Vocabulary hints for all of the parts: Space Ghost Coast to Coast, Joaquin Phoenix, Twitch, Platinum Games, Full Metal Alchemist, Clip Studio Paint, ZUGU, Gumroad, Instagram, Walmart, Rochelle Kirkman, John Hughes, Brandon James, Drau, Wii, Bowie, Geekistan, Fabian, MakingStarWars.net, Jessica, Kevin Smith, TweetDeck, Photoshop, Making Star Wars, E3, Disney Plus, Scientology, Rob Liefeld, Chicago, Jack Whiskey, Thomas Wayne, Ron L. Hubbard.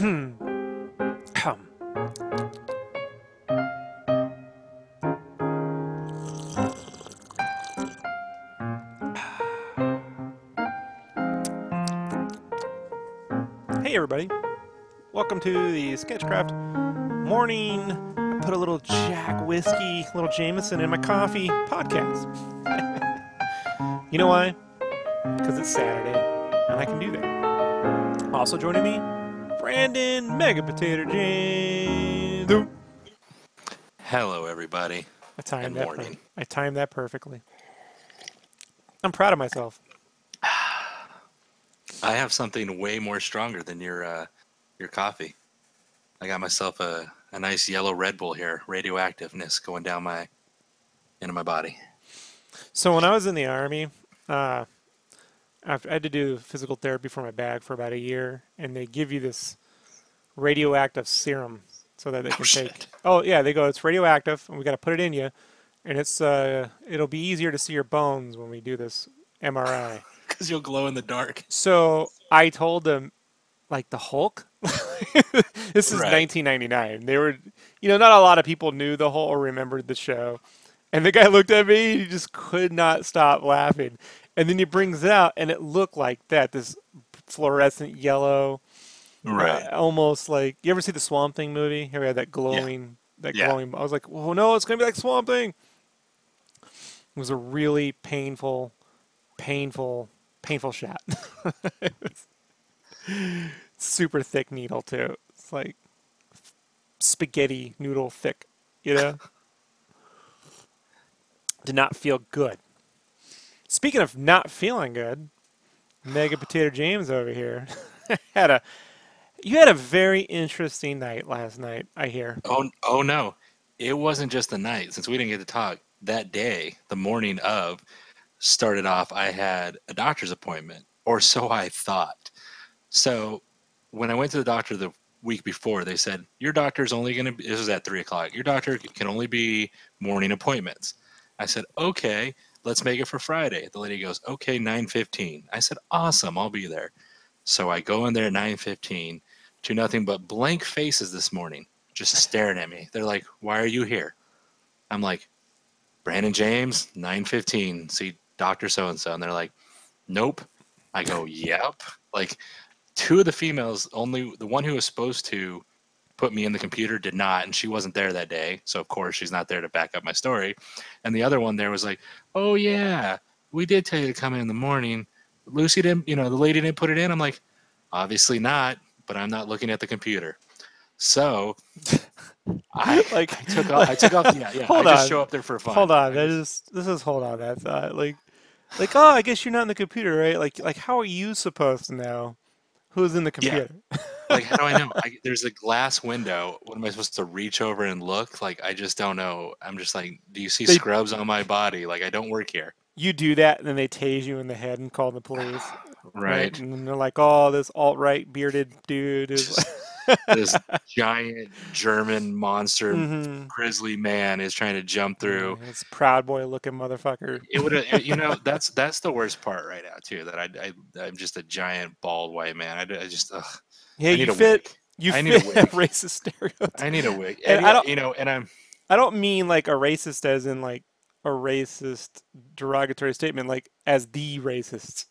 Come. Hey everybody, welcome to the Sketchcraft morning. I put a little Jack whiskey, a little Jameson in my coffee podcast. You know why? Because it's Saturday and I can do that. Also joining me, Brandon Mega Potato James. Hello everybody. I timed that perfectly. I'm proud of myself. I have something way more stronger than your coffee. I got myself a nice yellow Red Bull here, radioactiveness going down my into my body. So when I was in the Army, I had to do physical therapy for my back for about a year, and they give you this radioactive serum so that they can take. Oh yeah, they go, it's radioactive, and we got to put it in you, and it's it'll be easier to see your bones when we do this MRI. Because you'll glow in the dark. So I told them, like the Hulk. This is 1999. They were, you know, not a lot of people knew the Hulk or remembered the show. And the guy looked at me and he just could not stop laughing. And then he brings it out and it looked like that. This fluorescent yellow. Right. Almost like, you ever see the Swamp Thing movie? Here we had that glowing, glowing. I was like, oh no, it's going to be like Swamp Thing. It was a really painful, painful shot. Super thick needle too. It's like spaghetti noodle thick, you know. Did not feel good. Speaking of not feeling good, Mega Potato James over here had a very interesting night last night, I hear. Oh no. It wasn't just the night, since we didn't get to talk. That day, the morning of, started off, I had a doctor's appointment, or so I thought. So when I went to the doctor the week before, they said, your doctor's only going to be, this was at 3 o'clock, your doctor can only be morning appointments. I said, okay, let's make it for Friday. The lady goes, okay, 9:15. I said, awesome, I'll be there. So I go in there at 9:15 to nothing but blank faces this morning, just staring at me. They're like, why are you here? I'm like, Brandon James, 9:15. See, Dr. So-and-so, and they're like, nope. I go, yep. Like, two of the females, only the one who was supposed to put me in the computer did not, and she wasn't there that day, so of course she's not there to back up my story. And the other one there was like, oh yeah, we did tell you to come in the morning. Lucy didn't, you know, the lady didn't put it in. I'm like, obviously not, but I'm not looking at the computer. So I took off. Yeah. I just show up there for fun. Hold on, that thought, like, oh, I guess you're not in the computer, right? Like, how are you supposed to know who's in the computer? Yeah. Like, how do I know? There's a glass window. What am I supposed to reach over and look? Like, I just don't know. I'm just like, do you see scrubs on my body? Like, I don't work here. You do that, and then they tase you in the head and call the police. Right. And they're like, oh, this alt-right bearded dude is... This giant German monster grizzly man is trying to jump through. It's Proud Boy looking motherfucker. It would, you know, that's the worst part right now too. That I'm just a giant bald white man. I just yeah. You fit a racist stereotype. I need a wig. And I don't, you know, and I don't mean like a racist as in like a racist derogatory statement, like as the racist.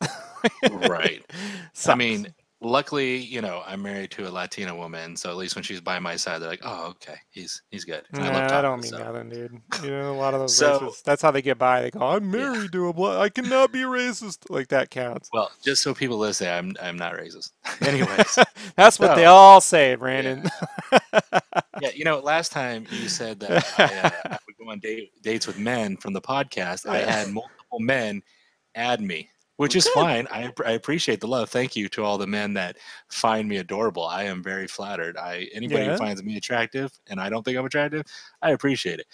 Right. So, I mean. Luckily, you know, I'm married to a Latina woman, so at least when she's by my side, they're like, "Oh, okay, he's good." Nah, I don't mean nothing, dude. You know, a lot of those racists, that's how they get by. They go, "I'm married to a black. I cannot be racist." Like that counts. Well, just so people listen, I'm not racist. Anyways, that's what they all say, Brandon. Yeah. Yeah, you know, last time you said that I would go on dates with men from the podcast. Yeah. I had multiple men add me. Which is fine. I appreciate the love. Thank you to all the men that find me adorable. I am very flattered. Anybody who finds me attractive, and I don't think I'm attractive, I appreciate it.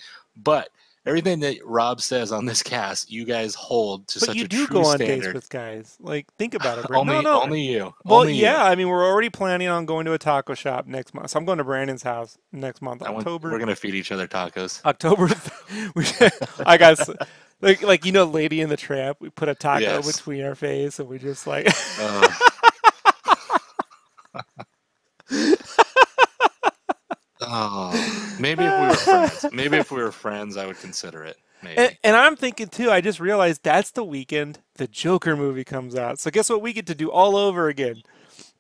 But everything that Rob says on this cast, you guys hold to such a true standard. But you do go on dates with guys. Like, think about it. Only you. Well, yeah. I mean, we're already planning on going to a taco shop next month. So I'm going to Brandon's house next month, October. We're going to feed each other tacos. October. I guys. Like, you know, Lady in the Tramp, we put a taco between our face and we just like Maybe if we were friends. Maybe if we were friends, I would consider it. Maybe. And I'm thinking too. I just realized that's the weekend the Joker movie comes out. So guess what? We get to do all over again.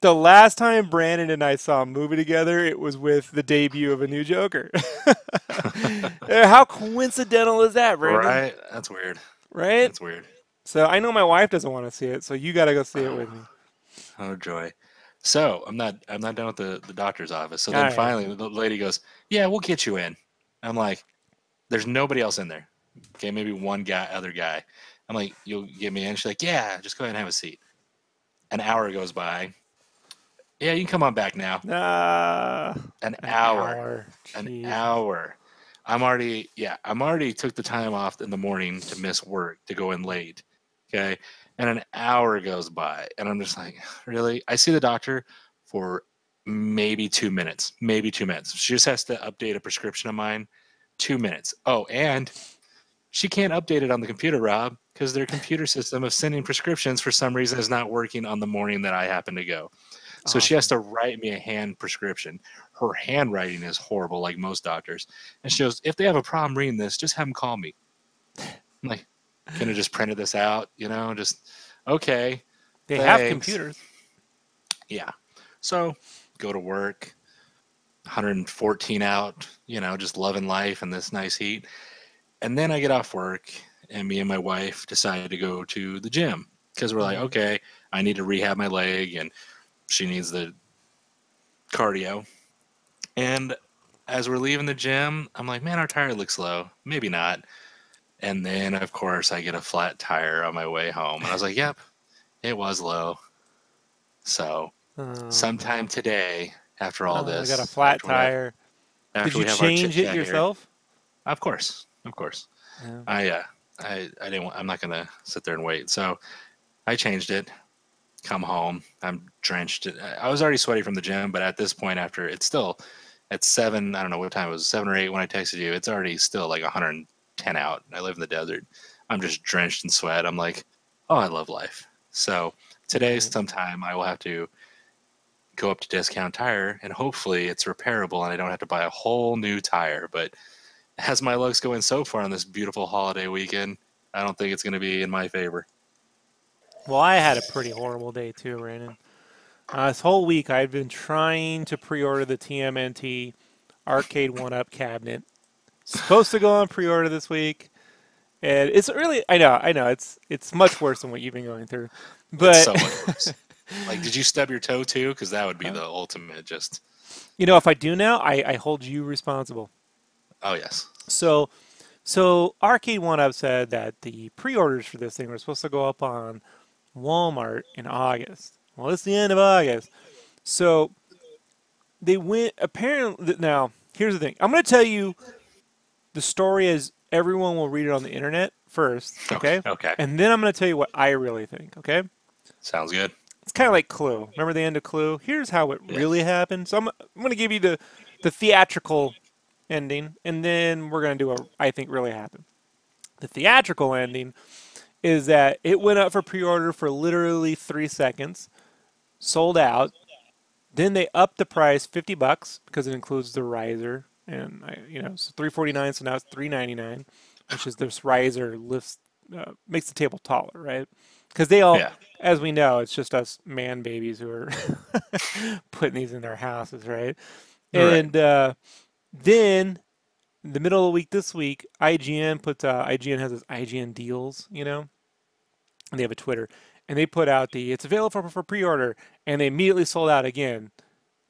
The last time Brandon and I saw a movie together, it was with the debut of a new Joker. How coincidental is that, Brandon? Right? That's weird. Right? That's weird. So I know my wife doesn't want to see it, so you got to go see it with me. Oh joy! So I'm not done with the doctor's office. So then finally the lady goes, "Yeah, we'll get you in." I'm like, "There's nobody else in there." Okay, maybe one guy, other guy. I'm like, "You'll get me in?" She's like, "Yeah, just go ahead and have a seat." An hour goes by. Yeah, you can come on back now. An hour. I'm already took the time off in the morning to miss work to go in late. Okay. And an hour goes by and I'm just like, really? I see the doctor for maybe 2 minutes, She just has to update a prescription of mine. 2 minutes. Oh, and she can't update it on the computer, Rob, because their computer system of sending prescriptions for some reason is not working on the morning that I happen to go. So she has to write me a hand prescription. Her handwriting is horrible, like most doctors. And she goes, if they have a problem reading this, just have them call me. I'm like, can I just print this out? You know, just, okay. They have computers. Yeah. So go to work, 114 out, you know, just loving life in this nice heat. And then I get off work, and me and my wife decided to go to the gym because we're like, okay, I need to rehab my leg, and she needs the cardio. And as we're leaving the gym, I'm like, man, our tire looks low. Maybe not. And then, of course, I get a flat tire on my way home. And I was like, yep, it was low. So sometime today, after all this. I got a flat tire. Did you change it yourself? Here, of course. Of course. Yeah. I didn't want, I'm not going to sit there and wait. So I changed it. Come home, I'm drenched. I was already sweaty from the gym, but at this point, after it's still at 7, I don't know what time it was, 7 or 8 when I texted you, it's already still like 110 out. I live in the desert. I'm just drenched in sweat. I'm like, oh, I love life. So today sometime I will have to go up to Discount Tire, and hopefully it's repairable and I don't have to buy a whole new tire. But as my luck's going so far on this beautiful holiday weekend, I don't think it's going to be in my favor. Well, I had a pretty horrible day, too, Brandon. This whole week, I've been trying to pre-order the TMNT Arcade1Up cabinet. Supposed to go on pre-order this week. And it's really, I know, it's much worse than what you've been going through. But it's so much worse. Like, did you stub your toe, too? Because that would be the ultimate just... You know, if I do now, I hold you responsible. Oh, yes. So Arcade1Up said that the pre-orders for this thing were supposed to go up on Walmart in August. Well, it's the end of August. So they went, apparently, now, here's the thing. I'm going to tell you the story as everyone will read it on the internet first, okay? Okay. And then I'm going to tell you what I really think, okay? Sounds good. It's kind of like Clue. Remember the end of Clue? Here's how it really happened. So I'm going to give you the theatrical ending, and then we're going to do what I think really happened. The theatrical ending is that it went up for pre-order for literally 3 seconds, sold out. Then they upped the price $50 because it includes the riser, and so $3.49. So now it's $3.99, which is this riser lifts makes the table taller, right? Because they all, as we know, it's just us man babies who are putting these in their houses, right? And then. The middle of the week this week, IGN puts IGN has this IGN Deals, you know, and they have a Twitter, and they put out it's available for pre-order, and they immediately sold out again,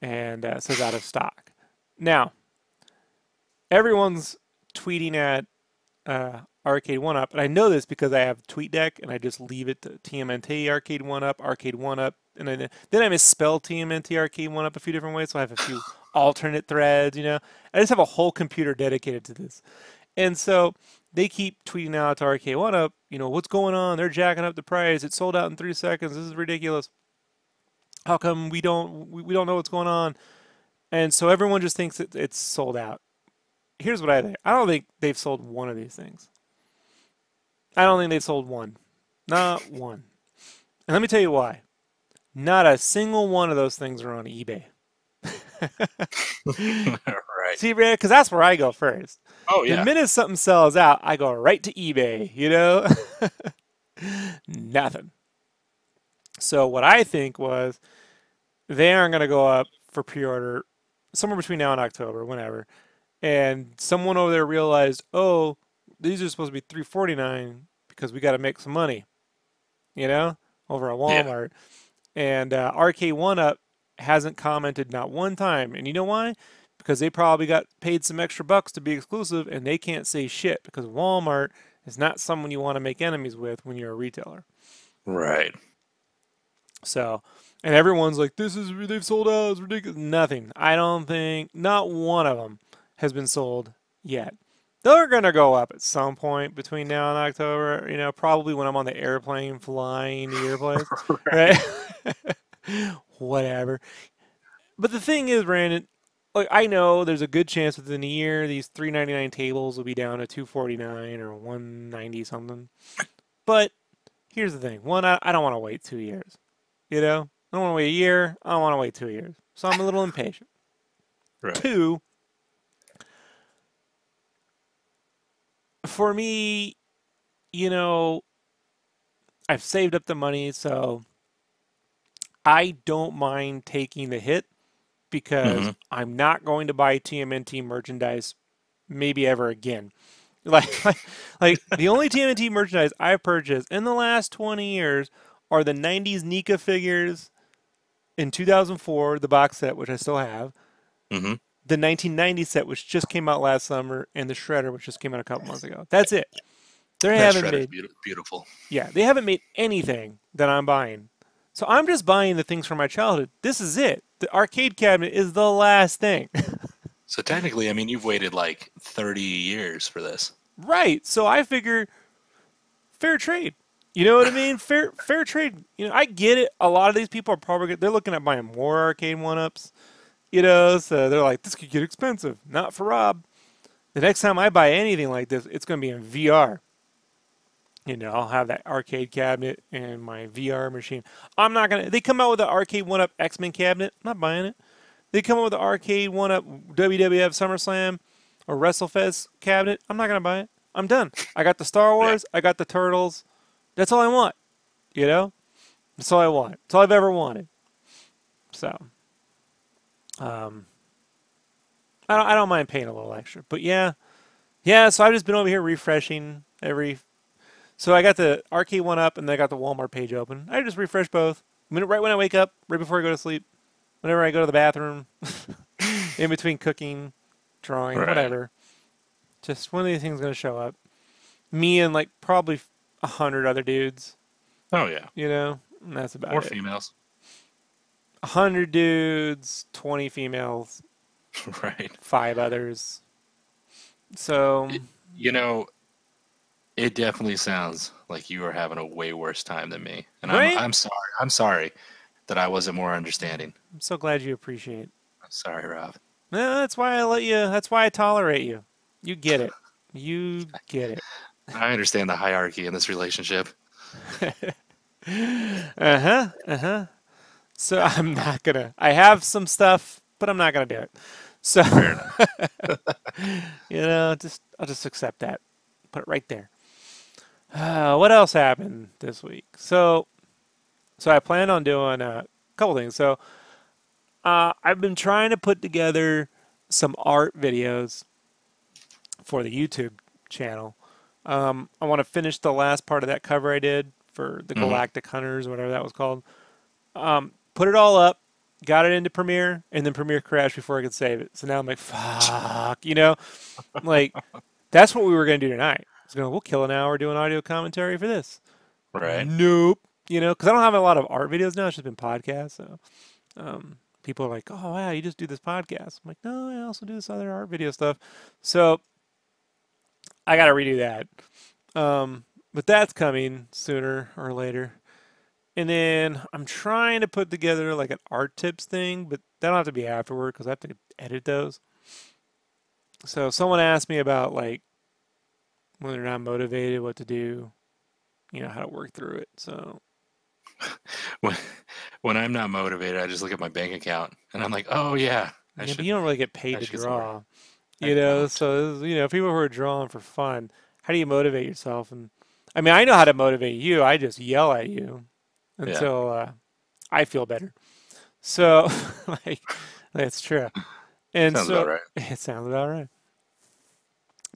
and it says out of stock. Now, everyone's tweeting at Arcade1Up, and I know this because I have TweetDeck, and I just leave it to TMNT Arcade1Up, and then I misspell TMNT Arcade1Up a few different ways, so I have a few alternate threads, you know. I just have a whole computer dedicated to this. And so they keep tweeting out to Arcade1Up, you know, what's going on? They're jacking up the price. It sold out in 3 seconds. This is ridiculous. How come we don't know what's going on? And so everyone just thinks that it's sold out. Here's what I think. I don't think they've sold one of these things. I don't think they've sold one. Not one. And let me tell you why. Not a single one of those things are on eBay. right. See, because that's where I go first. Oh, yeah. The minute something sells out, I go right to eBay, you know? Nothing. So what I think was they aren't going to go up for pre-order somewhere between now and October, whenever. And someone over there realized, oh, these are supposed to be $3.49 because we got to make some money, you know, over at Walmart. Yeah. And Arcade1Up hasn't commented not one time. And you know why? Because they probably got paid some extra bucks to be exclusive, and they can't say shit because Walmart is not someone you want to make enemies with when you're a retailer. Right. So, and everyone's like, this is, they've sold out, it's ridiculous. Nothing. I don't think, not one of them has been sold yet. They're going to go up at some point between now and October, you know, probably when I'm on the airplane flying to your place. Right. Right? Whatever. But the thing is, Brandon, like, I know there's a good chance within a year these $3.99 tables will be down to $2.49 or $1.90 something. But here's the thing. One, I don't want to wait 2 years. You know? I don't want to wait a year. I don't want to wait 2 years. So I'm a little impatient. Right. Two, for me, you know, I've saved up the money, so I don't mind taking the hit because I'm not going to buy TMNT merchandise maybe ever again. Like the only TMNT merchandise I've purchased in the last 20 years are the 90s Nika figures in 2004, the box set, which I still have. Mm-hmm. The 1990 set, which just came out last summer, and the Shredder, which just came out a couple months ago. That's it. They haven't made beautiful. Yeah, they haven't made anything that I'm buying. So I'm just buying the things from my childhood. This is it. The arcade cabinet is the last thing. So technically, I mean, you've waited like 30 years for this. Right. So I figure fair trade. You know what I mean? Fair trade. You know, I get it. A lot of these people are probably they're looking at buying more arcade one-ups. You know, so they're like, this could get expensive. Not for Rob. The next time I buy anything like this, it's going to be in VR. You know, I'll have that arcade cabinet and my VR machine. I'm not going to... They come out with the Arcade1Up X-Men cabinet. I'm not buying it. They come out with the Arcade1Up WWF SummerSlam or WrestleFest cabinet. I'm not going to buy it. I'm done. I got the Star Wars. I got the Turtles. That's all I want. You know? That's all I want. That's all I've ever wanted. So... I don't mind paying a little extra, but yeah. So I've just been over here refreshing every. So I got the Arcade1Up and then I got the Walmart page open. I just refresh both. I mean, right when I wake up, right before I go to sleep, whenever I go to the bathroom, in between cooking, drawing, whatever. Just one of these things gonna show up. Me and like probably 100 other dudes. Oh yeah. You know, and that's about it. Or females. 100 dudes, 20 females, right? 5 others. So, you know, it definitely sounds like you are having a way worse time than me. And right? I'm sorry. I'm sorry that I wasn't more understanding. I'm so glad you appreciate. I'm sorry, Rob. No, that's why I let you. That's why I tolerate you. You get it. You get it. I understand the hierarchy in this relationship. So I'm not going to, I have some stuff, but I'm not going to do it. So, you know, I'll just accept that. Put it right there. What else happened this week? So I plan on doing a couple things. So I've been trying to put together some art videos for the YouTube channel. I want to finish the last part of that cover I did for the Galactic Hunters, whatever that was called. Put it all up, got it into Premiere, and then Premiere crashed before I could save it. So now I'm like, fuck, you know, like that's what we were going to do tonight. It's going to, we'll kill an hour doing audio commentary for this. Right. Nope. You know, cause I don't have a lot of art videos now. It's just been podcasts. So, people are like, oh wow, you just do this podcast. I'm like, no, I also do this other art video stuff. So I got to redo that. But that's coming sooner or later. And then I'm trying to put together like an art tips thing, but that'll have to be afterward because I have to edit those. So someone asked me about like when they're not motivated, what to do, you know, how to work through it. So when I'm not motivated, I just look at my bank account and I'm like, oh yeah, Yeah, but you don't really get paid to draw. You know, so, you know, people who are drawing for fun, how do you motivate yourself? And I mean, I know how to motivate you. I just yell at you until I feel better. So, like, that's true. And sounds about right. It sounds about right.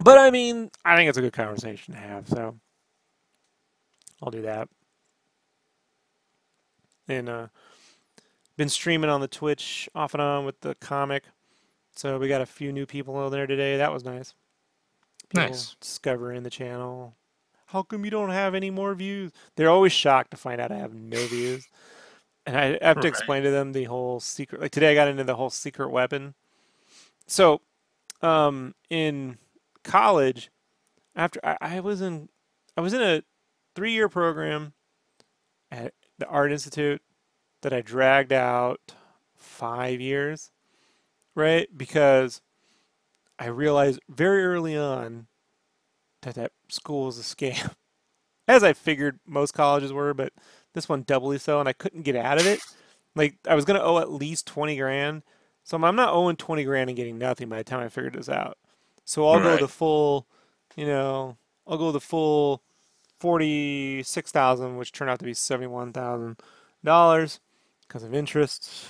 But, I mean, I think it's a good conversation to have, so I'll do that. And been streaming on the Twitch off and on with the comic. So we got a few new people over there today. That was nice. People discovering the channel. How come you don't have any more views? They're always shocked to find out I have no views. And I have to explain to them the whole secret. Like today I got into the whole secret weapon. So in college, after I was in a 3-year program at the Art Institute that I dragged out 5 years, right? Because I realized very early on that that school was a scam, as I figured most colleges were, but this one doubly so, and I couldn't get out of it. Like, I was going to owe at least 20 grand, so I'm not owing 20 grand and getting nothing by the time I figured this out. So I'll go the full, you know, I'll go the full $46,000, which turned out to be $71,000 because of interest.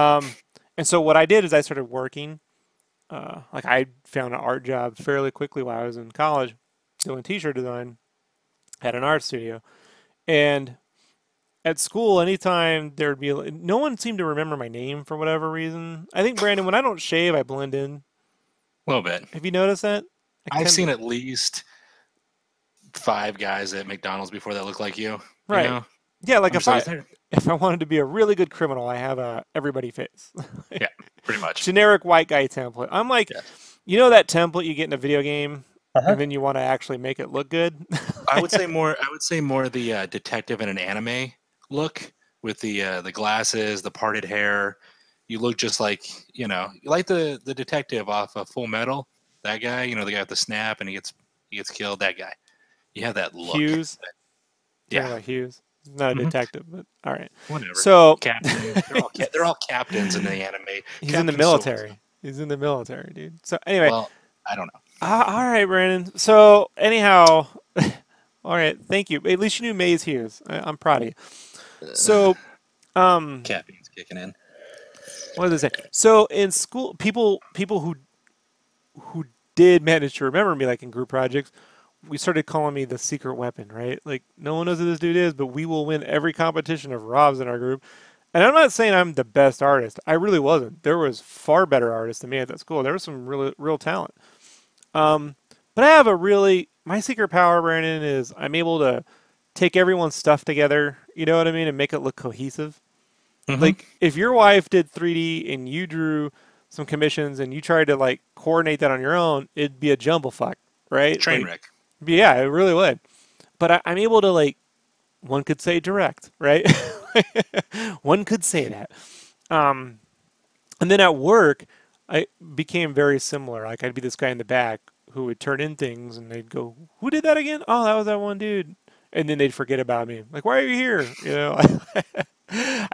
And so what I did is I started working. Like I found an art job fairly quickly while I was in college doing t-shirt design at an art studio. And at school, anytime there would be – no one seemed to remember my name for whatever reason. I think, Brandon, when I don't shave, I blend in. A little bit. Have you noticed that? I've seen at least 5 guys at McDonald's before that look like you. Right. You know? Yeah, like if I wanted to be a really good criminal, I have a everybody face. Yeah, pretty much. Generic white guy template. I'm like, you know that template you get in a video game, and then you want to actually make it look good? I would say more. I would say more the detective in an anime look with the glasses, the parted hair. You look just like, you know, like the detective off of Full Metal. That guy, you know, the guy with the snap and he gets killed. That guy. You have that look. Hughes. Yeah, Hughes. Not a detective, but all right. Whatever. So they're all captains in the anime. He's in the military. He's in the military, dude. So anyway, well, I don't know. All right, Brandon. So anyhow, all right. Thank you. At least you knew Maze Hughes. I'm proud of you. So, caffeine's kicking in. What does it say? So in school, people who did manage to remember me, like in group projects. We started calling me the secret weapon, right? Like, no one knows who this dude is, but we will win every competition of Rob's in our group. And I'm not saying I'm the best artist. I really wasn't. There was far better artists than me at that school. There was some real talent. But I have my secret power, Brandon, is I'm able to take everyone's stuff together, you know what I mean, and make it look cohesive. Mm-hmm. Like, if your wife did 3D and you drew some commissions and you tried to, like, coordinate that on your own, it'd be a jumble fuck, right? Train wreck. Yeah, it really would. But I'm able to, like, one could say direct, right? One could say that. And then at work, I became very similar. Like, I'd be this guy in the back who would turn in things, and they'd go, who did that again? Oh, that was that one dude. And then they'd forget about me. Like, why are you here? You know, I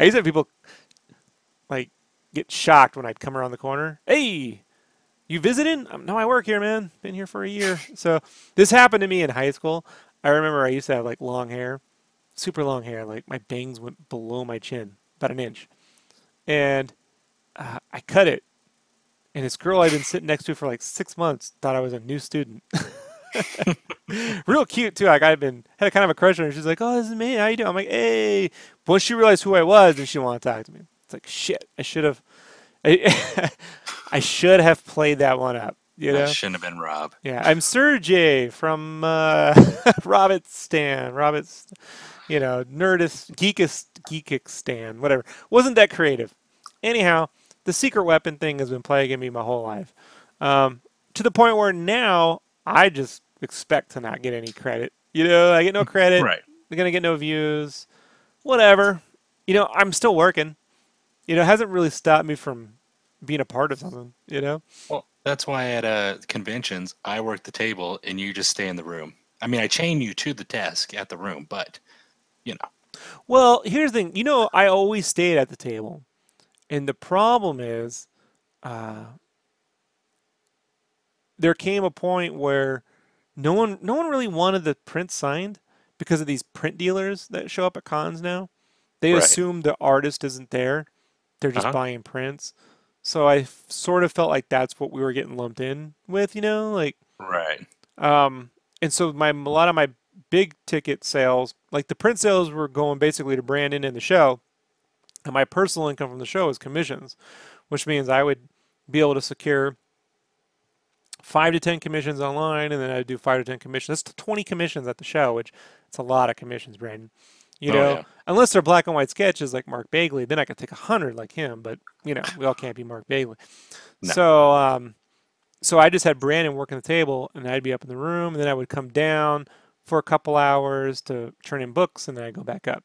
used to have people, like, get shocked when I'd come around the corner. Hey! You visiting? No, I work here, man. Been here for a year. So this happened to me in high school. I remember I used to have, like, long hair, super long hair. Like, my bangs went below my chin, about an inch. And I cut it. And this girl I'd been sitting next to for, like, 6 months thought I was a new student. Real cute, too. Like, had a kind of a crush on her. She's like, oh, this is me. How you doing? I'm like, hey. But once she realized who I was, then she wanted to talk to me. It's like, shit, I should have. I should have played that one up. You know? That shouldn't have been Rob. Yeah, I'm Sergey from Robert's, you know, Nerdist, Geekistan, whatever. Wasn't that creative? Anyhow, the secret weapon thing has been plaguing me my whole life, to the point where now I just expect to not get any credit. You know, I get no credit. Right. They're gonna get no views. Whatever. You know, I'm still working. You know, it hasn't really stopped me from being a part of something, you know? Well, that's why at conventions, I work the table and you just stay in the room. I mean, I chain you to the desk at the room, but, you know. Well, here's the thing. You know, I always stayed at the table. And the problem is there came a point where no one really wanted the print signed because of these print dealers that show up at cons now. They right. assume the artist isn't there. They're just buying prints. So I sort of felt like that's what we were getting lumped in with, you know, like right. And so a lot of my big ticket sales, like the print sales, were going basically to Brandon and the show, and my personal income from the show is commissions, which means I would be able to secure 5 to 10 commissions online, and then I'd do 5 to 10 commissions. That's 20 commissions at the show, which it's a lot of commissions, Brandon. You know, yeah. Unless they're black and white sketches like Mark Bagley, then I could take 100 like him. But you know, we all can't be Mark Bagley. No. So, so I just had Brandon working the table, and I'd be up in the room, and then I would come down for a couple hours to turn in books, and then I go back up.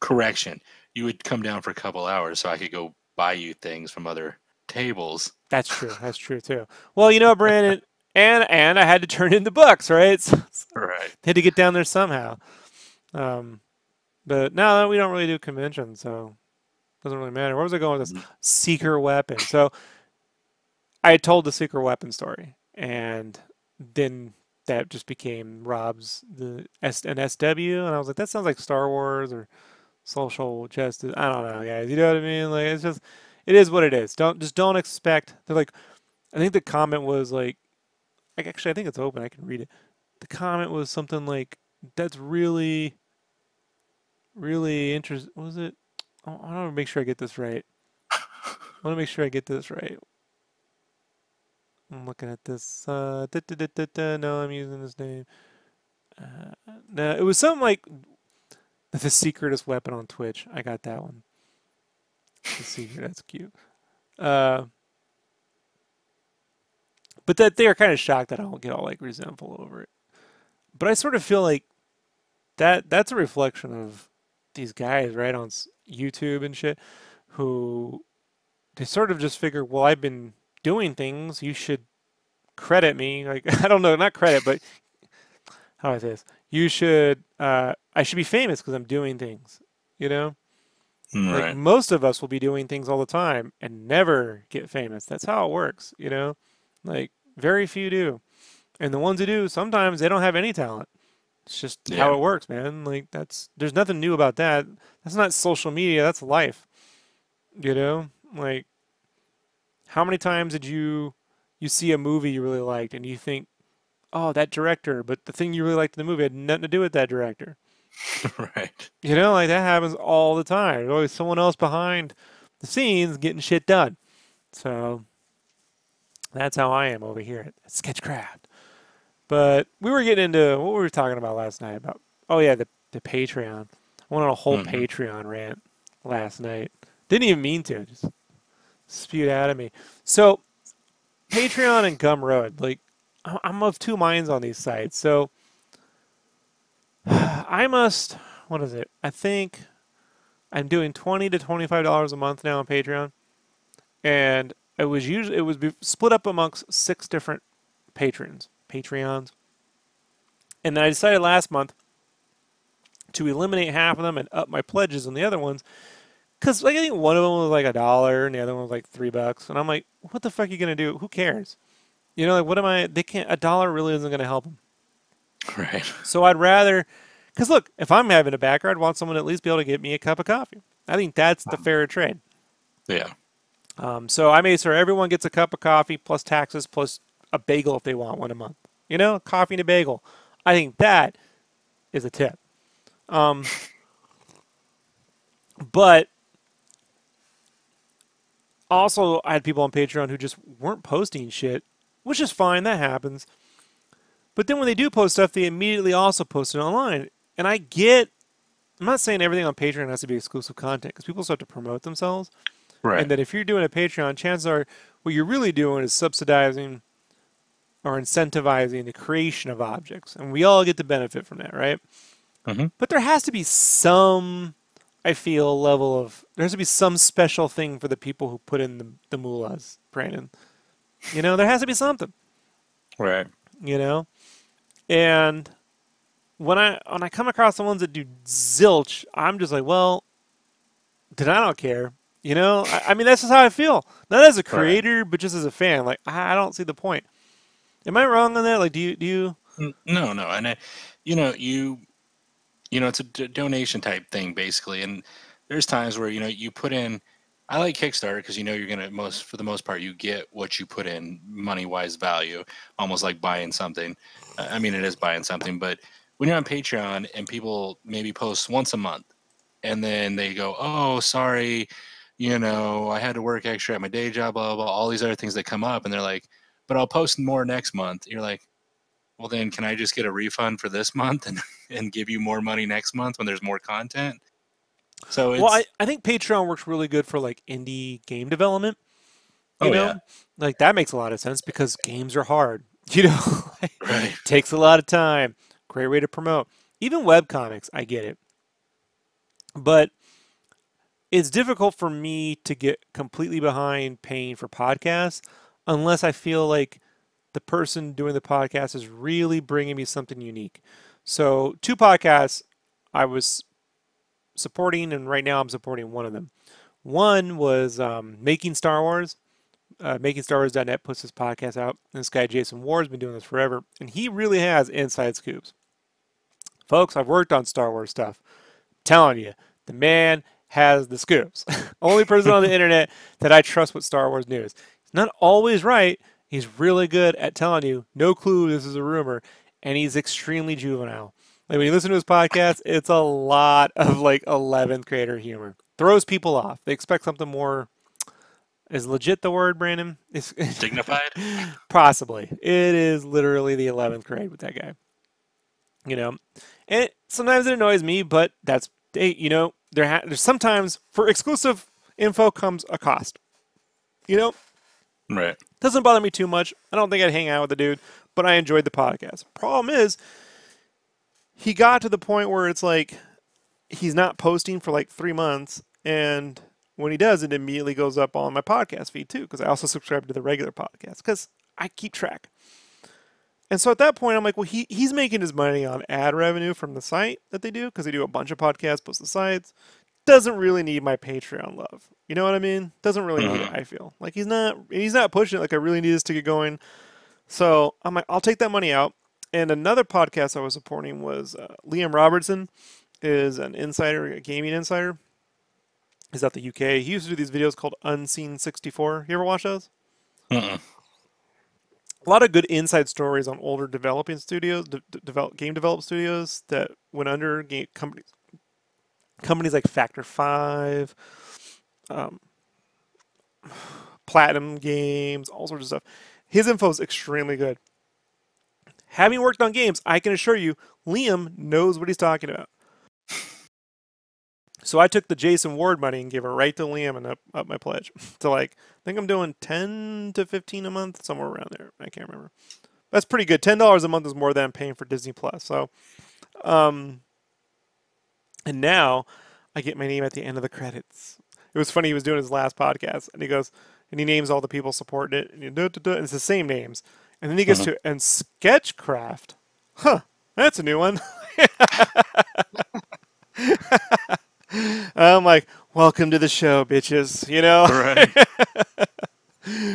Correction. You would come down for a couple hours so I could go buy you things from other tables. That's true. That's true too. Well, you know, Brandon, and I had to turn in the books, right? So they had to get down there somehow. But no, we don't really do conventions, so it doesn't really matter. Where was I going with this? Secret weapon. So I told the secret weapon story, and then that just became Rob's an SW, and I was like, that sounds like Star Wars or social justice. I don't know, guys. You know what I mean? Like, it's just, it is what it is. Don't expect. They're like, I think the comment was like actually I think it's open. I can read it. The comment was something like, that's really, really interesting. What was it? I want to make sure I get this right. I'm looking at this. No, I'm using this name. No, it was something like the secretest weapon on Twitch. I got that one. The secret. That's cute. But that they are kind of shocked that I don't get all like resentful over it. But I sort of feel like that's a reflection of these guys, right, on YouTube and shit, who they sort of just figure, well, I've been doing things, you should credit me. Like, I don't know, not credit, but how do I say this? You should, I should be famous because I'm doing things, you know? Right. Like, most of us will be doing things all the time and never get famous. That's how it works, you know? Like, very few do. And the ones who do, sometimes they don't have any talent. It's just how it works, man. Like, there's nothing new about that. That's not social media, that's life, you know? Like, how many times did you see a movie you really liked and you think, oh, that director, but the thing you really liked in the movie had nothing to do with that director. Right. You know, like that happens all the time. There's always someone else behind the scenes getting shit done. So that's how I am over here at Sketchcraft. But we were getting into what we were talking about last night about, oh yeah, the Patreon. I went on a whole Patreon rant last night. Didn't even mean to. Just spewed out of me. So Patreon and Gumroad, like I'm of two minds on these sites. So I think I'm doing $20 to $25 a month now on Patreon, and it was split up amongst 6 different Patreons, and then I decided last month to eliminate half of them and up my pledges on the other ones. Because like, I think one of them was like $1 and the other one was like $3. And I'm like, what the fuck are you going to do? Who cares? You know, like, what am I? They can't, $1 really isn't going to help them. Right. So I'd rather, because look, if I'm having a backer, I'd want someone to at least be able to get me a cup of coffee. I think that's the fair trade. Yeah. So I made sure everyone gets a cup of coffee plus taxes plus a bagel if they want one a month. You know, coffee and a bagel. I think that is a tip. But also, I had people on Patreon who just weren't posting shit, which is fine. That happens. But then when they do post stuff, they immediately also post it online. And I'm not saying everything on Patreon has to be exclusive content, because people start to promote themselves. Right. And that if you're doing a Patreon, chances are what you're really doing is subsidizing or incentivizing the creation of objects. And we all get to benefit from that, right? Mm-hmm. But there has to be some, I feel, there has to be some special thing for the people who put in the moolahs, Brandon. You know, there has to be something. Right. You know? And when I come across the ones that do zilch, I'm just like, well, then I don't care. You know, I mean, that's just how I feel. Not as a creator, but just as a fan. Like, I don't see the point. Am I wrong on that? Like, do you? No, no. And you know, it's a donation type thing basically. And there's times where, you know, you put in. I like Kickstarter because you know you're gonna for the most part you get what you put in money-wise value, almost like buying something. I mean, it is buying something, but when you're on Patreon and people maybe post once a month, and then they go, "Oh, sorry, you know, I had to work extra at my day job, blah blah blah," all these other things that come up, and they're like, "But I'll post more next month." You're like, "Well, then can I just get a refund for this month and give you more money next month when there's more content?" So it's, well, I think Patreon works really good for like indie game development. You know, like that makes a lot of sense because games are hard. You know, it takes a lot of time. Great way to promote. Even web comics, I get it, but it's difficult for me to get completely behind paying for podcasts unless I feel like the person doing the podcast is really bringing me something unique. So two podcasts I was supporting, and right now I'm supporting one of them. One was Making Star Wars. MakingStarWars.net puts this podcast out. And this guy, Jason Ward, has been doing this forever, and he really has inside scoops. Folks, I've worked on Star Wars stuff. I'm telling you, the man has the scoops. Only person on the internet that I trust with Star Wars news. He's not always right. He's really good at telling you, no clue, this is a rumor, and he's extremely juvenile. Like, when you listen to his podcast, it's a lot of like 11th grader humor. Throws people off. They expect something more. Is legit the word, Brandon? It's dignified? Possibly. It is literally the 11th grade with that guy. You know, and sometimes it annoys me, but that's, you know, there's sometimes for exclusive info comes a cost. You know? Right. Doesn't bother me too much. I don't think I'd hang out with the dude, but I enjoyed the podcast. Problem is, he got to the point where it's like he's not posting for like 3 months, and when he does, it immediately goes up on my podcast feed too, because I also subscribe to the regular podcast because I keep track. And so at that point, I'm like, well, he's making his money on ad revenue from the site that they do, because they do a bunch of podcasts plus the sites. Doesn't really need my Patreon love. You know what I mean? Doesn't really need it, I feel. Like he's not pushing it like I really need this to get going. So I'm like, I'll take that money out. And another podcast I was supporting was Liam Robertson is an insider, a gaming insider. He's out the UK. He used to do these videos called Unseen 64. You ever watch those? A lot of good inside stories on older developing studios, game develop studios that went under companies like Factor 5, Platinum Games, all sorts of stuff. His info is extremely good. Having worked on games, I can assure you, Liam knows what he's talking about. So I took the Jason Ward money and gave it right to Liam and up my pledge. So like, I think I'm doing 10 to 15 a month, somewhere around there. I can't remember. That's pretty good. $10 a month is more than I'm paying for Disney Plus. So, and now I get my name at the end of the credits. It was funny. He was doing his last podcast, and he goes, and he names all the people supporting it, and it's the same names. And then he gets to, and Sketchcraft. Huh, that's a new one. I'm like, welcome to the show, bitches. You know? Right.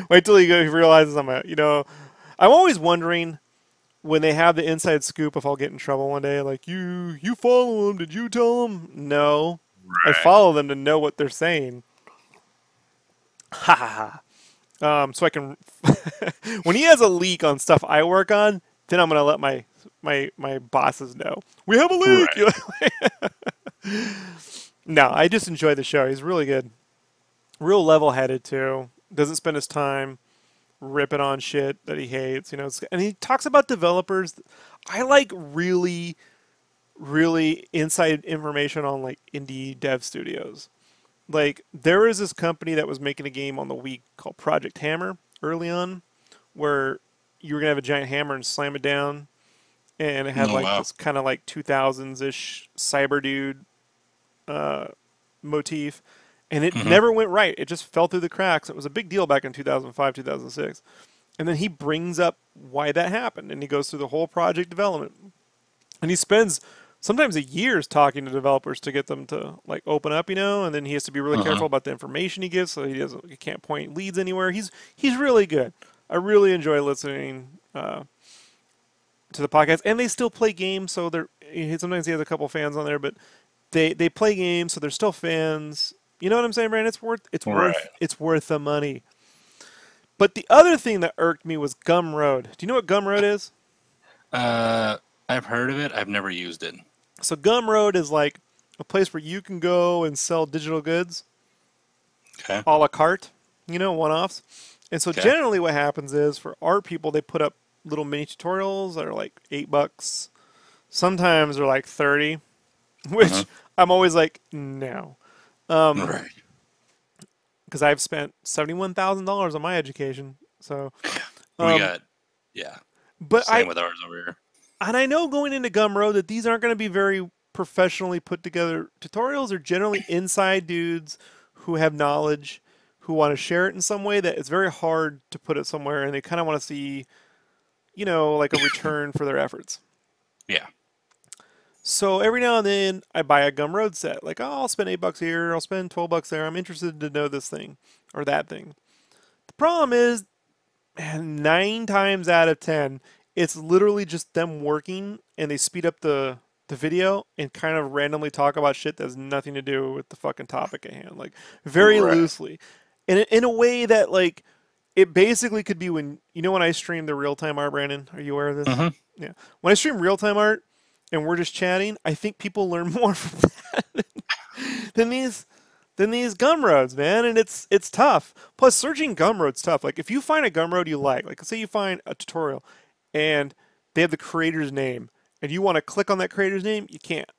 Wait till he realizes I'm a, you know, I'm always wondering when they have the inside scoop if I'll get in trouble one day. Like, you follow them. Did you tell them? No. Right. I follow them to know what they're saying. Ha ha ha. So I can, when he has a leak on stuff I work on, then I'm going to let my bosses know. We have a leak. Right. No, I just enjoy the show. He's really good. Real level-headed too. Doesn't spend his time ripping on shit that he hates, you know, and he talks about developers. I like really, really inside information on like indie dev studios. Like, there is this company that was making a game on the Wii called Project Hammer early on, where you were going to have a giant hammer and slam it down. And it had this kind of like 2000s-ish cyber dude motif. And it never went right. It just fell through the cracks. It was a big deal back in 2005, 2006. And then he brings up why that happened. And he goes through the whole project development. And he spends sometimes a year's talking to developers to get them to like open up, you know, and then he has to be really careful about the information he gives, so he doesn't, he can't point leads anywhere. He's really good. I really enjoy listening to the podcast, and they still play games, so they're sometimes he has a couple fans on there, but they play games, so they're still fans. You know what I'm saying, Brandon? It's worth the money. But the other thing that irked me was Gumroad. Do you know what Gumroad is? I've heard of it. I've never used it. So Gumroad is like a place where you can go and sell digital goods, okay, a la carte, you know, one-offs. And so generally what happens is for art people, they put up little mini tutorials that are like $8. Sometimes they're like 30, which I'm always like, no. Right. Because I've spent $71,000 on my education. So we got, but same with ours over here. And I know going into Gumroad that these aren't going to be very professionally put together tutorials. They're generally inside dudes who have knowledge, who want to share it in some way, that it's very hard to put it somewhere, and they kind of want to see, you know, like a return for their efforts. Yeah. So every now and then I buy a Gumroad set. Like, oh, I'll spend $8 here. I'll spend $12 there. I'm interested to know this thing or that thing. The problem is 9 times out of 10, it's literally just them working, and they speed up the video and kind of randomly talk about shit that has nothing to do with the fucking topic at hand. Like, very loosely. And in a way that, like, it basically could be when, you know, when I stream the real-time art, Brandon, are you aware of this? Yeah. When I stream real-time art and we're just chatting, I think people learn more from that than these Gumroads, man. And it's tough. Plus, searching Gumroad's tough. Like, if you find a Gumroad you like let's say you find a tutorial and they have the creator's name, and you want to click on that creator's name, you can't.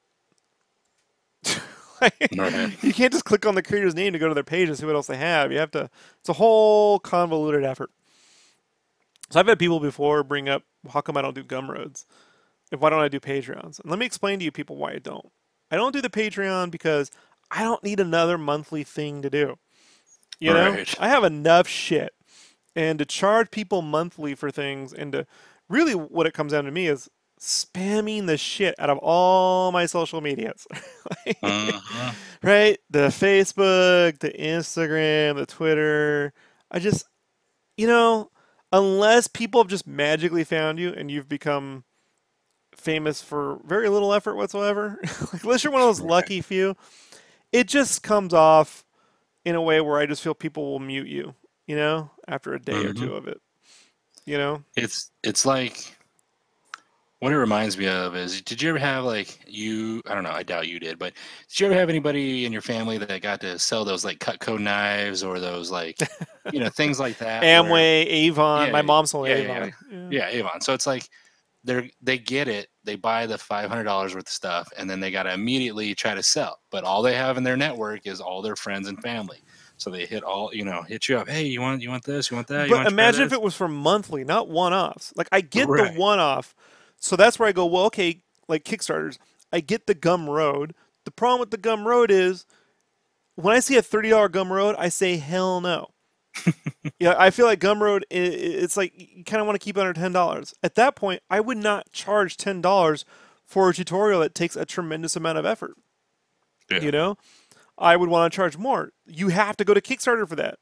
You can't just click on the creator's name to go to their page and see what else they have. You have to, it's a whole convoluted effort. So I've had people before bring up, how come I don't do Gumroads? Why don't I do Patreons? And let me explain to you people why I don't. I don't do the Patreon because I don't need another monthly thing to do. You know? I have enough shit. And to charge people monthly for things, and to really what it comes down to me is spamming the shit out of all my social medias. Right? The Facebook, the Instagram, the Twitter. I just, you know, unless people have just magically found you and you've become famous for very little effort whatsoever, unless you're one of those lucky few, it just comes off in a way where I just feel people will mute you, you know, after a day or two of it, you know? It's like, what it reminds me of is, did you ever have like, I don't know, I doubt you did, but did you ever have anybody in your family that got to sell those like Cutco knives or those like, you know, things like that? Amway, Avon, my mom sold Avon. Avon. So it's like, they get it, they buy the $500 worth of stuff, and then they got to immediately try to sell. But all they have in their network is all their friends and family. So they hit you up. Hey, you want this? You want that? But imagine if it was for monthly, not one-offs. Like, I get the one-off. So that's where I go, well, okay, like Kickstarters, I get the Gumroad. The problem with the Gumroad is when I see a $30 Gumroad, I say, hell no. Yeah, I feel like Gumroad, it's like you kind of want to keep it under $10. At that point, I would not charge $10 for a tutorial that takes a tremendous amount of effort. Yeah. You know? I would want to charge more. You have to go to Kickstarter for that.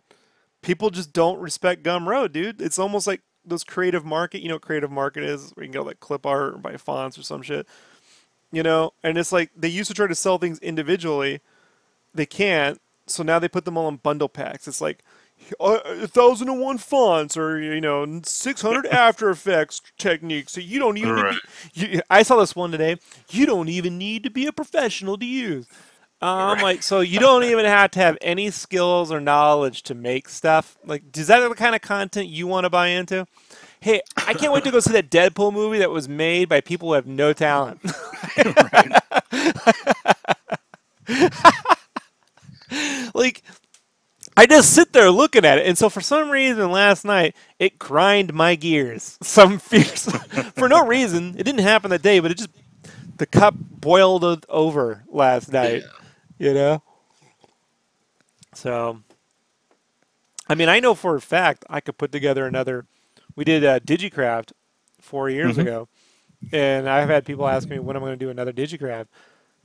People just don't respect Gumroad, dude. It's almost like those creative market. You know what creative market is? Where you can go like clip art or buy fonts or some shit. You know? And it's like they used to try to sell things individually. They can't. So now they put them all in bundle packs. It's like 1,001 fonts, or you know, 600 After Effects techniques. So you don't even. I saw this one today. You don't even need to be a professional to use. I'm like, so you don't even have to have any skills or knowledge to make stuff. Like, is that the kind of content you want to buy into? Hey, I can't wait to go see that Deadpool movie that was made by people who have no talent. Like, I just sit there looking at it. And so for some reason last night, it grind my gears. Some fierce. For no reason. It didn't happen that day, but it just, the cup boiled over last night. Yeah. You know? So, I mean, I know for a fact I could put together another. We did DigiCraft 4 years ago. And I've had people ask me when I'm going to do another DigiCraft.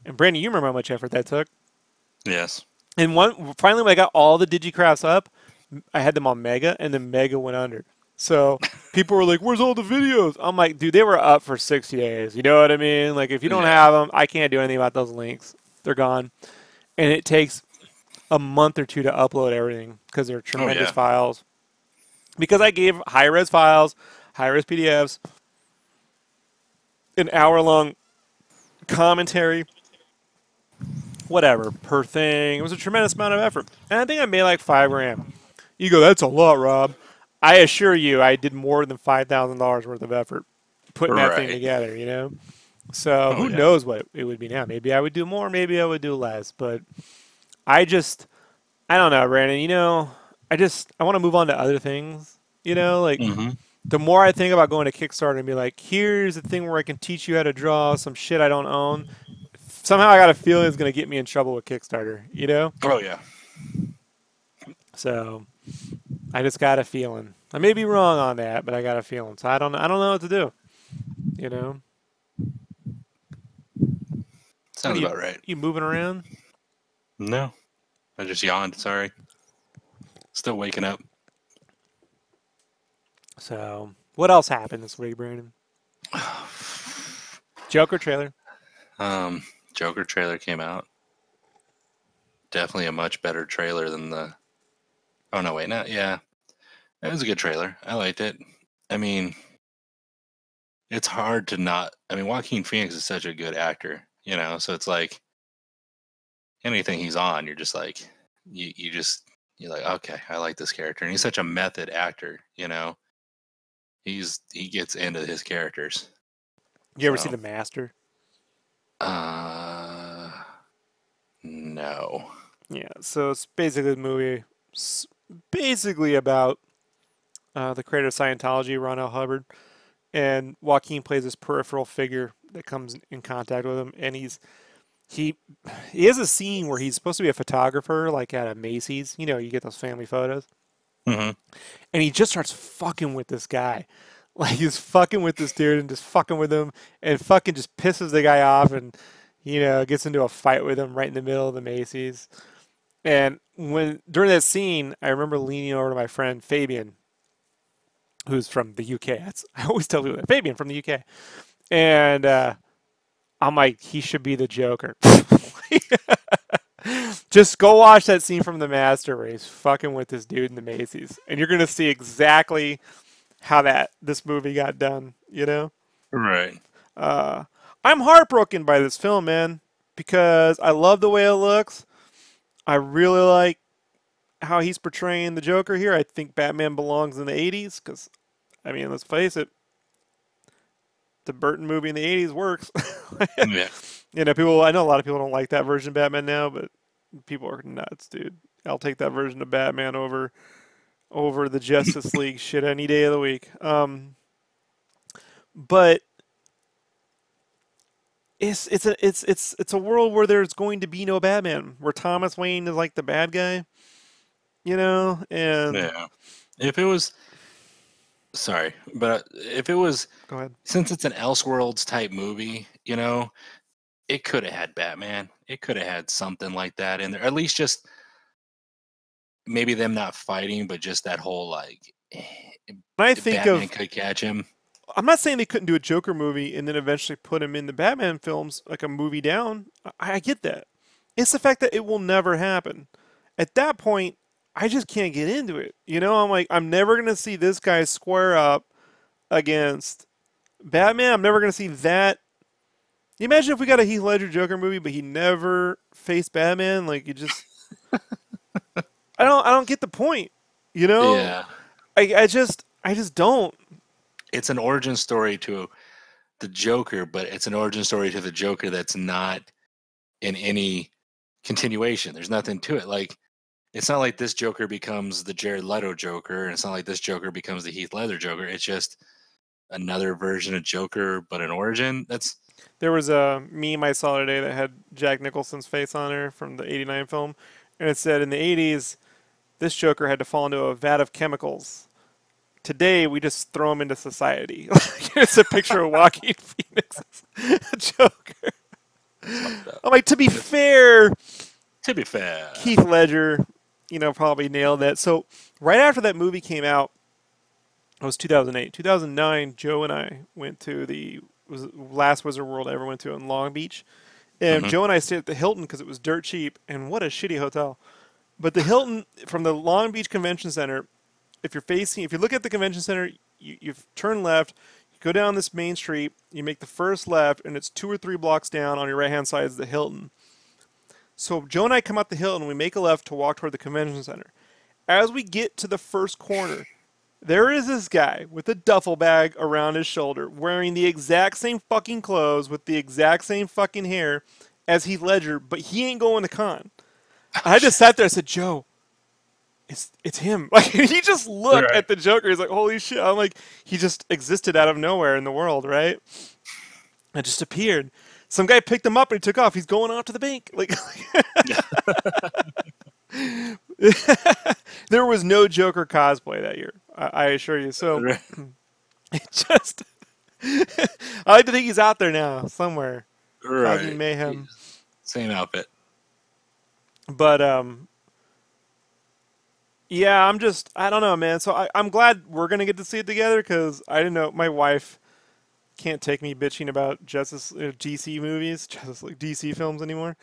And Brandon, you remember how much effort that took? Yes. And finally, when I got all the DigiCrafts up, I had them on Mega, and then Mega went under. So people were like, where's all the videos? I'm like, dude, they were up for 60 days. You know what I mean? Like, if you don't have them, I can't do anything about those links. They're gone. And it takes a month or two to upload everything because they're tremendous files. Because I gave high-res files, high-res PDFs, an hour-long commentary, whatever, per thing. It was a tremendous amount of effort. And I think I made like $5 grand. You go, that's a lot, Rob. I assure you, I did more than $5,000 worth of effort putting that thing together, you know? So who knows what it would be now. Maybe I would do more, maybe I would do less. But I don't know, Brandon. You know, I want to move on to other things, you know? Like, the more I think about going to Kickstarter and be like, here's the thing where I can teach you how to draw some shit I don't own. Somehow I got a feeling it's going to get me in trouble with Kickstarter, you know? Oh, yeah. So I just got a feeling. I may be wrong on that, but I got a feeling. So I don't know what to do. You know? Sounds about right. You moving around? No. I just yawned. Sorry. Still waking up. So what else happened this week, Brandon? Joker trailer. Joker trailer came out. Definitely a much better trailer than the... Oh, no, wait, not, yeah. It was a good trailer. I liked it. I mean, it's hard to not... I mean, Joaquin Phoenix is such a good actor, you know? So it's like, anything he's on, you're just like, you're like, okay, I like this character. And he's such a method actor, you know? He gets into his characters. You ever see The Master? No. Yeah, so it's basically the movie... basically about the creator of Scientology, Ron L. Hubbard, and Joaquin plays this peripheral figure that comes in contact with him, and he has a scene where he's supposed to be a photographer, like at a Macy's, you know, you get those family photos, and he just starts fucking with this guy, like he's fucking with this dude and just fucking with him, and fucking just pisses the guy off, and you know, gets into a fight with him right in the middle of the Macy's. And during that scene, I remember leaning over to my friend Fabian, who's from the UK. I always tell people that. Fabian from the UK. And I'm like, he should be the Joker. Just go watch that scene from The Master where he's fucking with this dude in the Macy's. And you're going to see exactly how this movie got done, you know? Right. I'm heartbroken by this film, man, because I love the way it looks. I really like how he's portraying the Joker here. I think Batman belongs in the 80s because, I mean, let's face it, the Burton movie in the 80s works. Yeah. You know, I know a lot of people don't like that version of Batman now, but people are nuts, dude. I'll take that version of Batman over the Justice League shit any day of the week. But It's a world where there's going to be no Batman, where Thomas Wayne is like the bad guy, you know. And if it was go ahead. Since it's an Elseworlds type movie, you know, it could have had Batman, it could have had something like that in there, at least just maybe them not fighting, but just that whole like, Batman could catch him. I'm not saying they couldn't do a Joker movie and then eventually put him in the Batman films, like a movie down. I get that. It's the fact that it will never happen. At that point, I just can't get into it. You know, I'm like, I'm never going to see this guy square up against Batman. I'm never going to see that. You imagine if we got a Heath Ledger Joker movie, but he never faced Batman. Like, you just, I don't get the point, you know? Yeah. I just don't. It's an origin story to the Joker, but it's an origin story to the Joker that's not in any continuation. There's nothing to it. Like, it's not like this Joker becomes the Jared Leto Joker, and it's not like this Joker becomes the Heath Ledger Joker. It's just another version of Joker, but an origin. There was a meme I saw today that had Jack Nicholson's face on her from the '89 film, and it said in the '80s, this Joker had to fall into a vat of chemicals. Today, we just throw them into society. It's a picture of Joaquin Phoenix as a Joker. I'm like, to be fair, Heath Ledger, you know, probably nailed that. So right after that movie came out, it was 2008. 2009, Joe and I went to the last Wizard World I ever went to in Long Beach. And Joe and I stayed at the Hilton because it was dirt cheap. And what a shitty hotel. But the Hilton, from the Long Beach Convention Center, if you look at the convention center, you turn left, you go down this main street, you make the first left, and it's 2 or 3 blocks down on your right-hand side is the Hilton. So Joe and I come out the Hilton, we make a left to walk toward the convention center. As we get to the first corner, there is this guy with a duffel bag around his shoulder, wearing the exact same fucking clothes with the exact same fucking hair as Heath Ledger, but he ain't going to con. I just sat there and said, Joe, it's him. Like, he just looked at the Joker. He's like, holy shit. I'm like, he just existed out of nowhere in the world, right? It just appeared. Some guy picked him up and he took off. He's going off to the bank. Like, there was no Joker cosplay that year, I assure you. So it just, I like to think he's out there now somewhere. Right. Causing mayhem. Same outfit. But, yeah, I don't know, man. So I'm glad we're going to get to see it together because I didn't know. My wife can't take me bitching about Justice League, DC films anymore.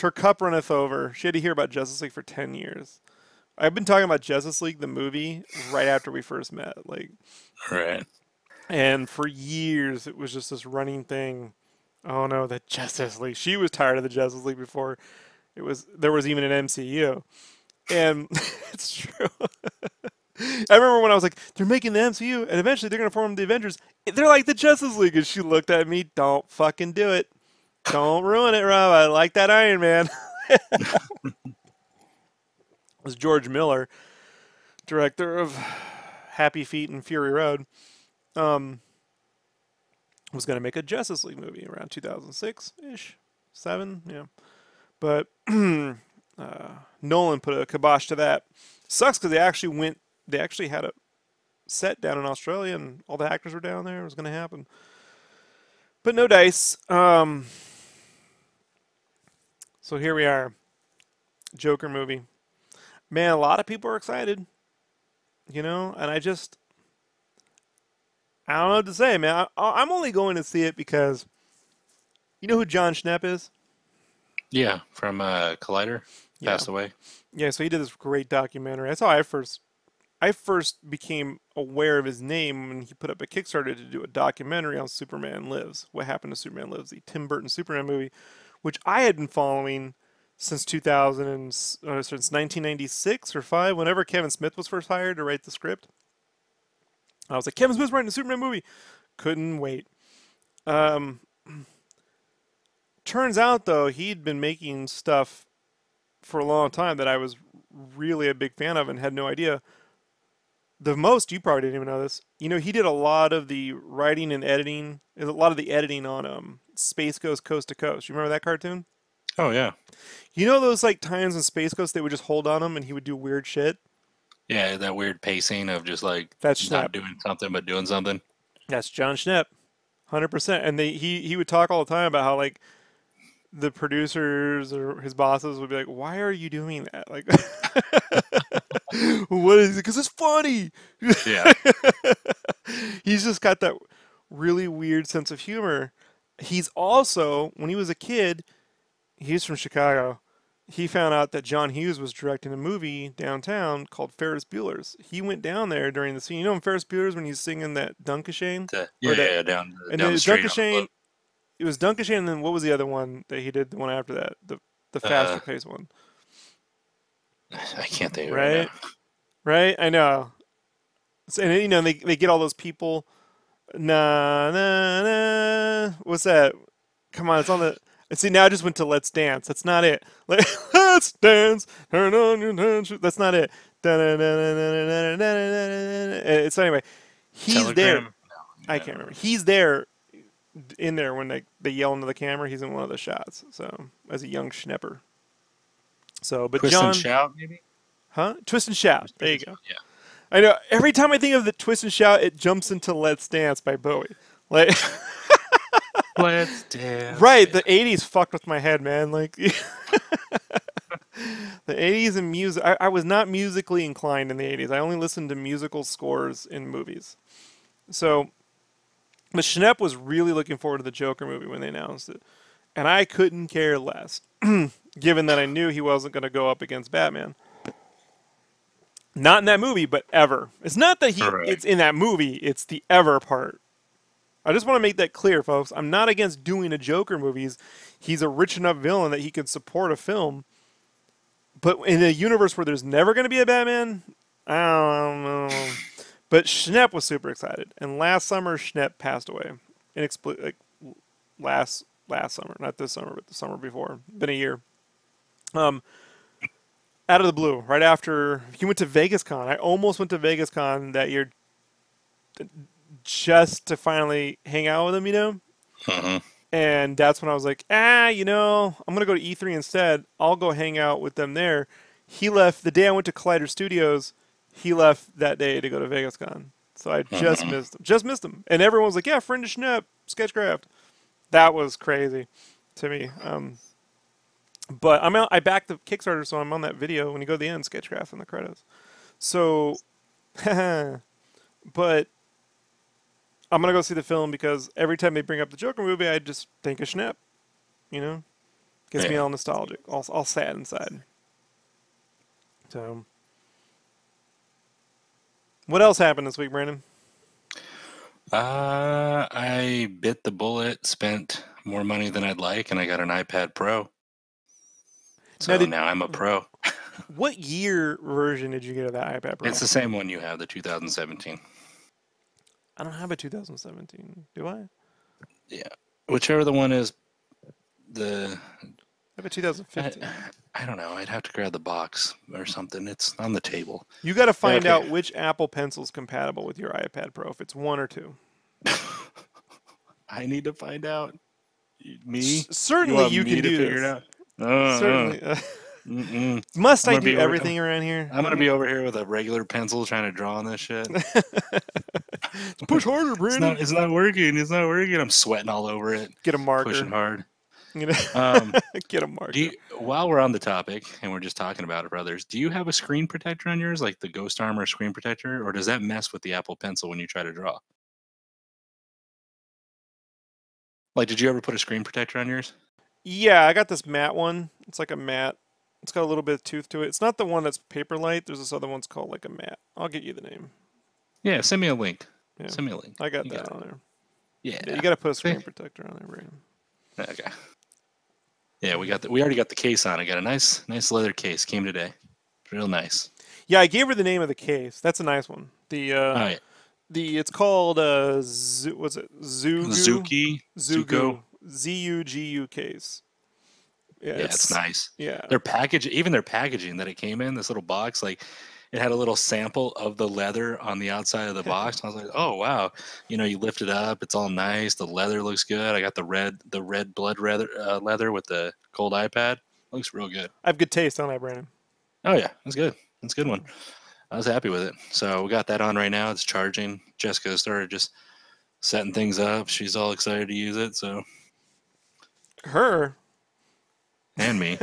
Her cup runneth over. She had to hear about Justice League for 10 years. I've been talking about Justice League, the movie, right after we first met. Like, right. And for years, it was just this running thing. Oh, no, the Justice League. She was tired of the Justice League before there was even an MCU. And it's true. I remember when I was like, they're making the MCU, and eventually they're going to form the Avengers. They're like the Justice League. And she looked at me, don't fucking do it. Don't ruin it, Rob. I like that Iron Man. It was George Miller, director of Happy Feet and Fury Road, was going to make a Justice League movie around 2006-ish, 7, yeah. But... Nolan put a kibosh to that. Sucks because they actually had a set down in Australia and all the actors were down there. It was going to happen. But no dice. So here we are. Joker movie. Man, a lot of people are excited. You know? And I don't know what to say, man. I'm only going to see it because... You know who John Schnepp is? Yeah, from Collider. Passed away. Yeah, so he did this great documentary. That's how I first became aware of his name when he put up a Kickstarter to do a documentary on Superman Lives. What happened to Superman Lives, the Tim Burton Superman movie, which I had been following since 1996 or 5, whenever Kevin Smith was first hired to write the script. I was like, Kevin Smith's writing a Superman movie. Couldn't wait. Turns out, though, he'd been making stuff for a long time that I was really a big fan of and had no idea. The most, you probably didn't even know this, you know, he did a lot of the writing and editing, on Space Ghost Coast to Coast. You remember that cartoon? Oh, yeah. You know those, like, times in Space Ghost they would just hold on him and he would do weird shit? Yeah, that weird pacing of just, like, not doing something but doing something. That's John Schnepp, 100%. And he would talk all the time about how, like, the producers or his bosses would be like, why are you doing that? Like, what is it? Because it's funny. Yeah. He's just got that really weird sense of humor. He's also, when he was a kid, he's from Chicago. He found out that John Hughes was directing a movie downtown called Ferris Bueller's. He went down there during the scene. You know him, Ferris Bueller's, when he's singing that Dunkashane? Down the street. Dunkashane. It was Dunkashane, and then what was the other one that he did? The one after that, the faster paced one. I can't think of it right now. Right, I know. So, and you know they get all those people. Nah, nah, nah. What's that? Come on, it's on the. See, now I just went to Let's Dance. That's not it. Like, Let's dance. Turn on your dance. That's not it. So anyway, he's Telegram. There. No, I can't remember. He's there. In there when they yell into the camera, he's in one of the shots. So as a young Schnepper. So, but Twist and Shout, maybe? Huh? Twist and Shout. There you go. Yeah. I know. Every time I think of the Twist and Shout, it jumps into Let's Dance by Bowie. Like, Let's Dance. Right. The 80s fucked with my head, man. Like, the 80s and music. I was not musically inclined in the 80s. I only listened to musical scores in movies. So, but Schnepp was really looking forward to the Joker movie when they announced it. And I couldn't care less, given that I knew he wasn't going to go up against Batman. Not in that movie, but ever. It's not that it's in that movie, it's the ever part. I just want to make that clear, folks. I'm not against doing a Joker movies. He's a rich enough villain that he could support a film. But in a universe where there's never going to be a Batman, I don't know. But Schnepp was super excited. And last summer, Schnepp passed away. Last summer. Not this summer, but the summer before. Been a year. Out of the blue, right after he went to VegasCon. I almost went to VegasCon that year just to finally hang out with him, you know? Uh-huh. And that's when I was like, you know, I'm going to go to E3 instead. I'll go hang out with them there. He left the day I went to Collider Studios. He left that day to go to VegasCon. So I just missed him. Just missed him. And everyone was like, yeah, friend of Schnepp, Sketchcraft. That was crazy to me. But I backed the Kickstarter, so I'm on that video. When you go to the end, Sketchcraft and the credits. So, but I'm gonna go see the film because every time they bring up the Joker movie, I just think of Schnepp. You know, gets me all nostalgic, all sad inside. So, what else happened this week, Brandon? I bit the bullet, spent more money than I'd like, and I got an iPad Pro. So now I'm a pro. What year version did you get of that iPad Pro? It's the same one you have, the 2017. I don't have a 2017, do I? Yeah. Whichever the one is the... I have a 2015. I don't know. I'd have to grab the box or something. It's on the table. You got to find out which Apple Pencil is compatible with your iPad Pro, if it's one or two. I need to find out. Me? Certainly you can do this. Certainly. Must I do everything around here? I'm going to be over here with a regular pencil trying to draw on this shit. Push harder, Brandon. It's not working. It's not working. I'm sweating all over it. Get a marker. Pushing hard. Get a marker. While we're on the topic, and we're just talking about it, brothers, do you have a screen protector on yours, like the Ghost Armor screen protector, or does that mess with the Apple Pencil when you try to draw? Like, did you ever put a screen protector on yours? Yeah, I got this matte one. It's like a matte. It's got a little bit of tooth to it. It's not the one that's paper light. There's this other one's called like a matte. I'll get you the name. Yeah, send me a link. Yeah. Send me a link. I got you that got on it. There. Yeah. Yeah, you got to put a screen protector on there, Brian. Okay. Yeah, we already got the case on. I got a nice leather case. Came today. Real nice. Yeah, I gave her the name of the case. That's a nice one. The it's called Zugo. ZUGU case. Yeah, it's nice. Yeah. Their packaging that it came in, this little box, like it had a little sample of the leather on the outside of the box. And I was like, oh wow. You know, you lift it up, it's all nice, the leather looks good. I got the red leather with the gold iPad. Looks real good. I have good taste, don't I, Brandon? Oh yeah, that's good. That's a good one. I was happy with it. So we got that on right now. It's charging. Jessica started just setting things up. She's all excited to use it, so her and me.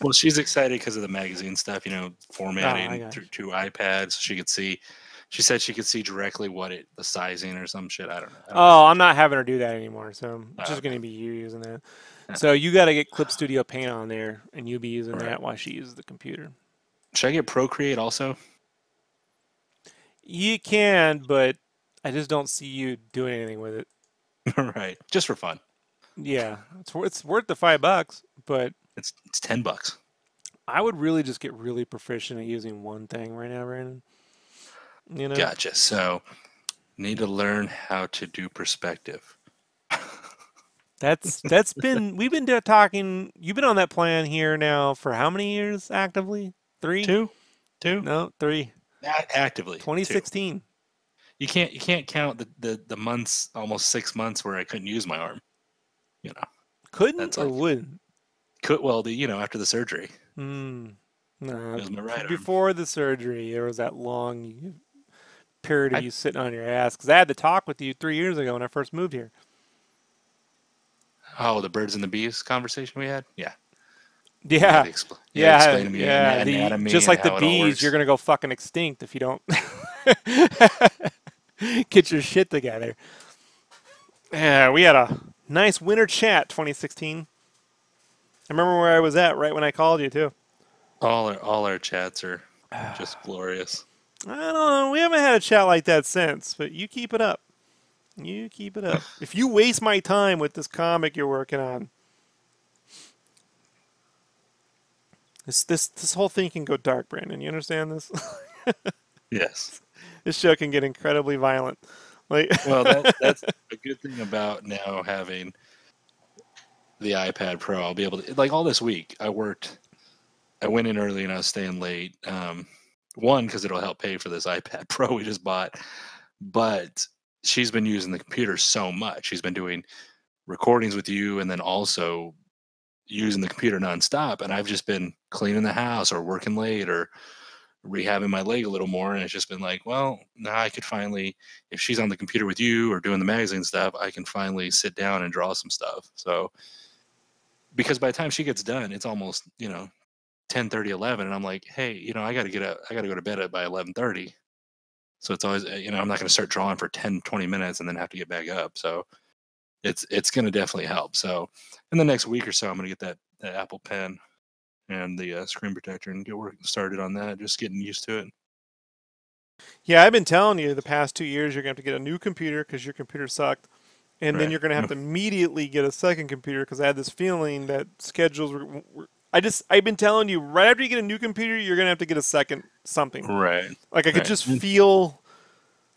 Well, she's excited because of the magazine stuff, you know, formatting through two iPads. She could see. She said she could see directly the sizing or some shit. I don't know. I'm not having her do that anymore. So it's just going to be you using that. So you got to get Clip Studio Paint on there, and you'll be using that while she uses the computer. Should I get Procreate also? You can, but I just don't see you doing anything with it. Right, just for fun. Yeah, it's worth the $5, but it's $10. I would really just get really proficient at using one thing right now, Brandon. You know? Gotcha. So, need to learn how to do perspective. That's been we've been talking. You've been on that plan here now for how many years actively? Three. Not actively. 2016. Two. You can't count the months, almost 6 months where I couldn't use my arm. You know, couldn't or wouldn't. Could, well, after the surgery. No, before the surgery, there was that long period of you sitting on your ass. Because I had to talk with you 3 years ago when I first moved here. Oh, the birds and the bees conversation we had? Yeah. Yeah. Yeah. Just like the bees, you're going to go fucking extinct if you don't get your shit together. Yeah, we had a nice winter chat 2016. I remember where I was at right when I called you, too. All our chats are just glorious. I don't know. We haven't had a chat like that since, but you keep it up. You keep it up. If you waste my time with this comic you're working on, this whole thing can go dark, Brandon. You understand this? Yes. This show can get incredibly violent. Like, well, that's a good thing about now having the iPad Pro. I'll be able to, like, all this week I worked. I went in early and I was staying late. One, because it'll help pay for this iPad Pro we just bought. But she's been using the computer so much. She's been doing recordings with you and then also using the computer nonstop. And I've just been cleaning the house or working late or rehabbing my leg a little more. And it's just been like, well, now I could finally, if she's on the computer with you or doing the magazine stuff, I can finally sit down and draw some stuff. So, because by the time she gets done, it's almost, you know, 10:30, 11, and I'm like, hey, you know, I got to get up. I got to go to bed by 11:30. So it's always, you know, I'm not going to start drawing for 10, 20 minutes and then have to get back up. So it's going to definitely help. So in the next week or so, I'm going to get that Apple Pen and the screen protector and get work started on that. Just getting used to it. Yeah, I've been telling you the past 2 years, you're going to have to get a new computer because your computer sucked. And right. Then you're going to have to immediately get a second computer because I had this feeling that schedules were I've been telling you, right after you get a new computer, you're going to have to get a second something. Right. Like, I could just feel,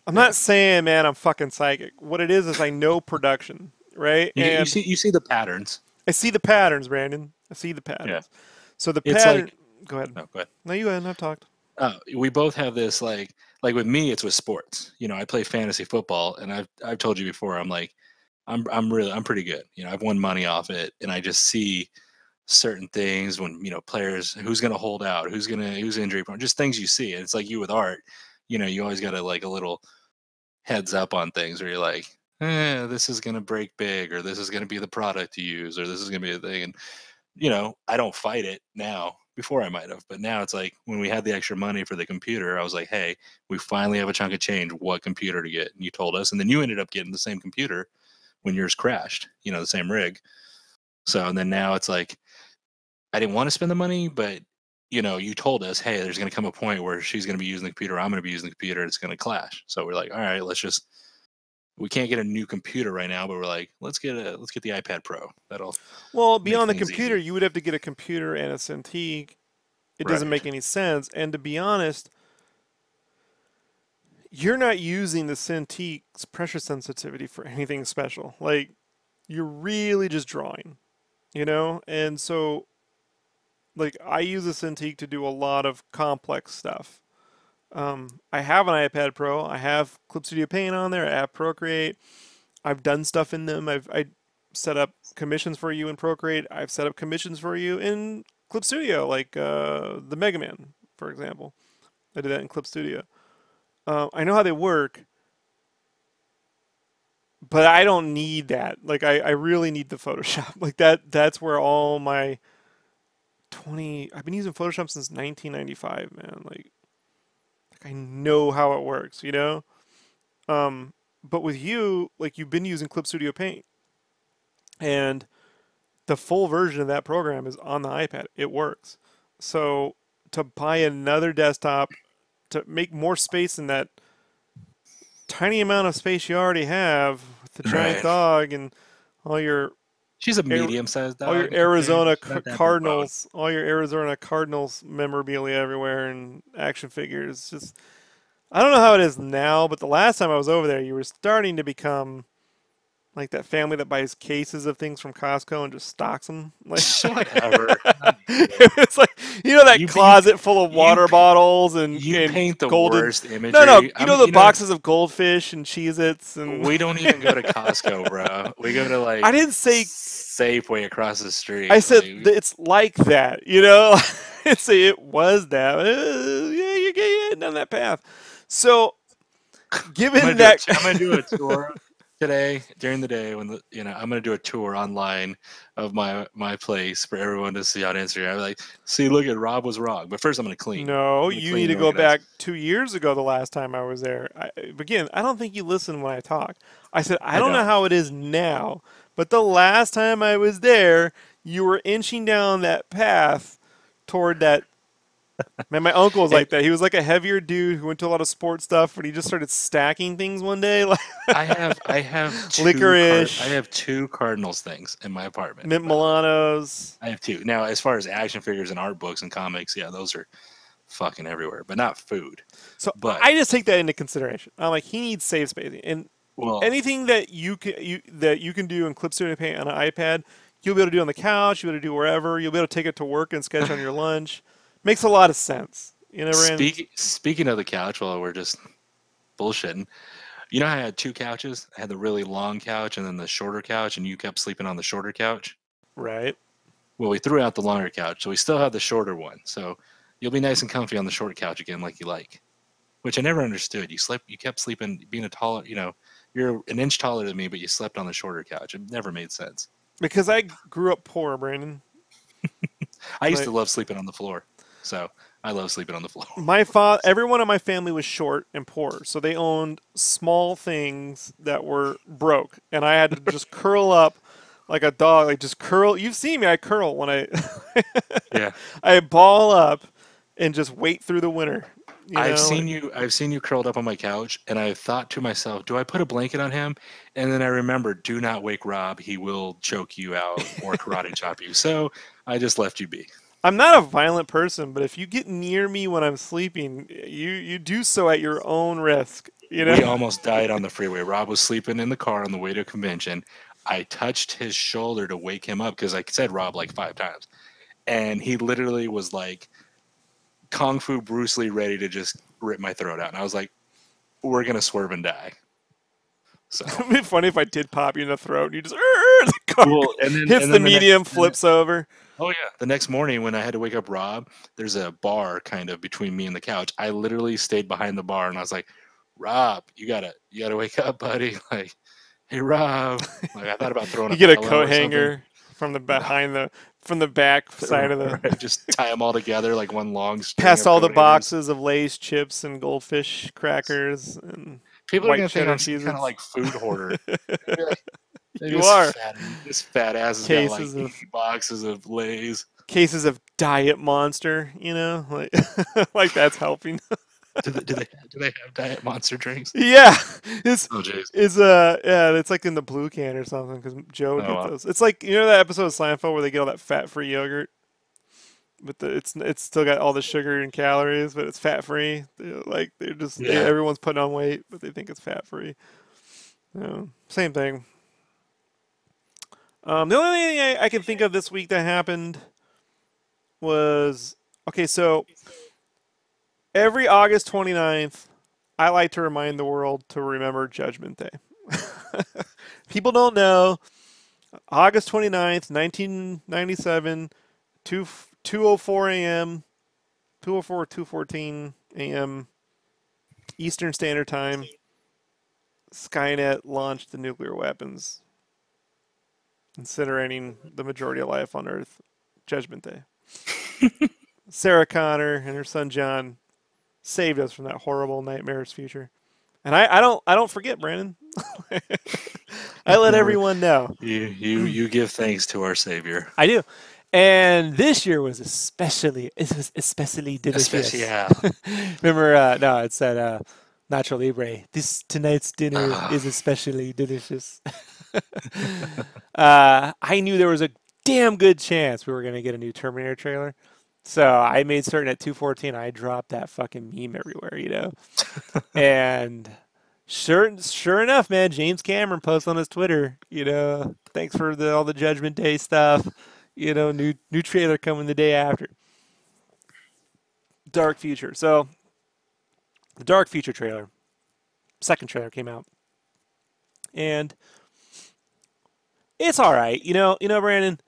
I'm not saying, man, I'm fucking psychic. What it is I know production, right? And you see the patterns. I see the patterns, Brandon. I see the patterns. Yeah. So the pattern, like, go ahead. No, go ahead. No, you go ahead. I've talked. We both have this, like with me, it's with sports. You know, I play fantasy football, and I've told you before, I'm like, I'm pretty good. You know, I've won money off it, and I just see certain things when, you know, players, who's going to hold out, who's injury prone, just things you see. And it's like you with art, you know, you always got to, like, a little heads up on things where you're like, this is going to break big, or this is going to be the product you use, or this is going to be a thing. And, you know, I don't fight it now. Before I might have, but now it's like when we had the extra money for the computer, I was like, hey, we finally have a chunk of change, what computer to get. And you told us, and then you ended up getting the same computer when yours crashed, you know, the same rig. So, and then now it's like, I didn't want to spend the money, but, you know, you told us, hey, there's going to come a point where she's going to be using the computer, I'm going to be using the computer, and it's going to clash. So we're like, all right, we can't get a new computer right now, but we're like, let's get the iPad Pro. That'll, well, beyond the computer, easy. You would have to get a computer and a Cintiq. It doesn't make any sense. And to be honest, you're not using the Cintiq's pressure sensitivity for anything special. Like, you're really just drawing, you know? And so, like, I use a Cintiq to do a lot of complex stuff. I have an iPad Pro. I have Clip Studio Paint on there. I have Procreate. I've done stuff in them. I set up commissions for you in Procreate. I've set up commissions for you in Clip Studio, like the Mega Man, for example. I did that in Clip Studio. I know how they work, but I don't need that. Like, I really need the Photoshop. Like, that's where all my... I've been using Photoshop since 1995, man. Like I know how it works, you know. But with you, like, you've been using Clip Studio Paint, and the full version of that program is on the iPad. It works. So to buy another desktop to make more space in that tiny amount of space you already have with the giant dog and all your... She's a medium-sized dog. All your Arizona Cardinals, all your Arizona Cardinals memorabilia everywhere and action figures. Just, I don't know how it is now, but the last time I was over there, you were starting to become like that family that buys cases of things from Costco and just stocks them. Like, whatever. It's like, you know, that closet full of water bottles and paint the worst imagery. No, you know, the boxes of goldfish and Cheez-Its, and we don't even go to Costco, bro. We go to, like, I didn't say Safeway across the street. I said it's like that, you know. and say it was that. Yeah, you're getting on that path. So, given that, I'm gonna do a tour today during the day when the, you know, I'm gonna do a tour online of my place for everyone to see on Instagram. I'm like, see, look at Rob was wrong. But first, I'm gonna clean. No, you need to go back 2 years ago. The last time I was there, again, I don't think you listen when I talk. I said I don't know how it is now, but the last time I was there, you were inching down that path toward that. Man, my uncle was like that. He was like a heavier dude who went to a lot of sports stuff, but he just started stacking things one day. Like I have two licorice. I have two Cardinals things in my apartment. Mint Milanos. I have two now. As far as action figures and art books and comics, yeah, those are fucking everywhere, but not food. So, but I just take that into consideration. I'm like, he needs safe space, and anything that you can do in Clip Studio Paint on an iPad, you'll be able to do on the couch. You'll be able to do wherever. You'll be able to take it to work and sketch on your lunch. Makes a lot of sense. You know, speaking of the couch, while we're just bullshitting, you know, I had two couches. I had the really long couch and then the shorter couch, and you kept sleeping on the shorter couch. Right. Well, we threw out the longer couch, so we still have the shorter one. So you'll be nice and comfy on the short couch again, like you like, which I never understood. You kept sleeping, being a taller, you know, you're an inch taller than me, but you slept on the shorter couch. It never made sense. Because I grew up poor, Brandon. I used to love sleeping on the floor. So I love sleeping on the floor. My father, everyone in my family was short and poor, so they owned small things that were broke, and I had to just curl up like a dog. Like just curl. You've seen me. I curl when I. Yeah. I ball up, and just wait through the winter. You know? I've seen you curled up on my couch, and I've thought to myself, "Do I put a blanket on him?" And then I remembered, "Do not wake Rob. He will choke you out or karate chop you." So I just left you be. I'm not a violent person, but if you get near me when I'm sleeping, you do so at your own risk. You know? We almost died on the freeway. Rob was sleeping in the car on the way to a convention. I touched his shoulder to wake him up because I said Rob like 5 times. And he literally was like Kung Fu Bruce Lee ready to just rip my throat out. And I was like, we're going to swerve and die. So. It would be funny if I did pop you in the throat and you just the car hits the medium, flips over. Oh, yeah. The next morning when I had to wake up Rob, there's a bar kind of between me and the couch. I literally stayed behind the bar, and I was like, Rob, you gotta wake up, buddy. Like, hey, Rob. Like, I thought about throwing you a get a coat hanger from the behind the from the back side of the just tie them all together like one long string. Past all the boxes of Lay's chips and Goldfish crackers and people are gonna think I'm kind of like food hoarder. You are. This fat ass is cases got like of, boxes of Lay's. Cases of Diet Monster, you know? Like, like that's helping. do they have Diet Monster drinks? Yeah. It's like in the blue can or something because Joe would get those. It's like, you know that episode of Seinfeld where they get all that fat-free yogurt? But it's still got all the sugar and calories, but it's fat-free. Like they're just everyone's putting on weight, but they think it's fat-free. Yeah, same thing. The only thing I can think of this week that happened was, okay, so every August 29th, I like to remind the world to remember Judgment Day. People don't know, August 29th, 1997, 2:14 a.m. Eastern Standard Time, Skynet launched the nuclear weapons, incinerating the majority of life on Earth. Judgment Day. Sarah Connor and her son John saved us from that horrible, nightmarish future. And I don't forget, Brandon. I let everyone know. You give thanks to our Savior. I do. And this year was especially delicious. Remember, no, it said Nacho Libre. Tonight's dinner is especially delicious. I knew there was a damn good chance we were going to get a new Terminator trailer. So I made certain at 2:14, I dropped that fucking meme everywhere, you know? And sure enough, man, James Cameron posts on his Twitter, you know, thanks for all the Judgment Day stuff, you know, new trailer coming the day after. Dark Future. So the Dark Future trailer, second trailer came out. And it's all right. You know, Brandon,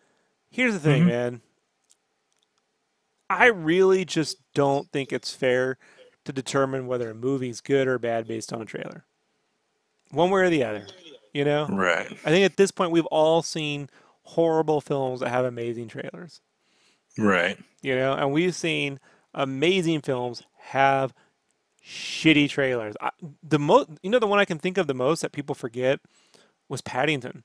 here's the thing, man. I really just don't think it's fair to determine whether a movie's good or bad based on a trailer, one way or the other, you know? Right. I think at this point we've all seen horrible films that have amazing trailers. Right. You know, and we've seen amazing films have shitty trailers. The one I can think of the most that people forget was Paddington.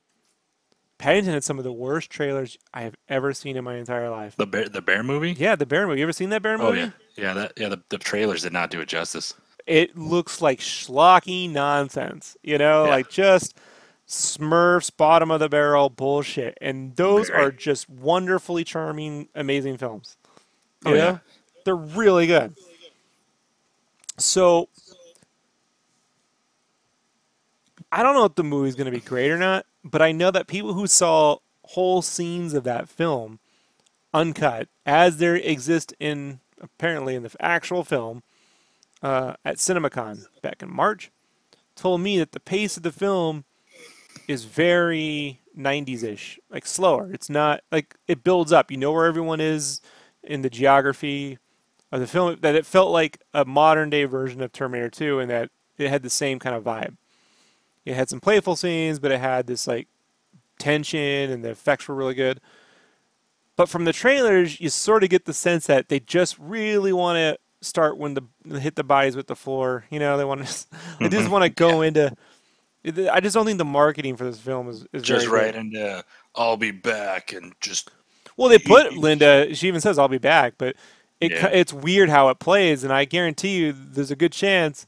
Paddington had some of the worst trailers I have ever seen in my entire life. The bear movie? Yeah, the bear movie. You ever seen that bear movie? Oh, the trailers did not do it justice. It looks like schlocky nonsense, you know, like just Smurfs, bottom of the barrel bullshit. And those are just wonderfully charming, amazing films. You know? They're really good. So I don't know if the movie's going to be great or not, but I know that people who saw whole scenes of that film uncut, as they exist apparently in the actual film at CinemaCon back in March, told me that the pace of the film is very 90s-ish, like slower. It's not like it builds up. You know where everyone is in the geography of the film, that it felt like a modern-day version of Terminator 2 and that it had the same kind of vibe. It had some playful scenes, but it had this like tension and the effects were really good. But from the trailers, you sort of get the sense that they just really want to start when they hit the bodies with the floor. You know, they just want to go into. I just don't think the marketing for this film is just very right good. Into I'll be back and just. Well, they put Linda. She even says I'll be back, but it's weird how it plays, and I guarantee you, there's a good chance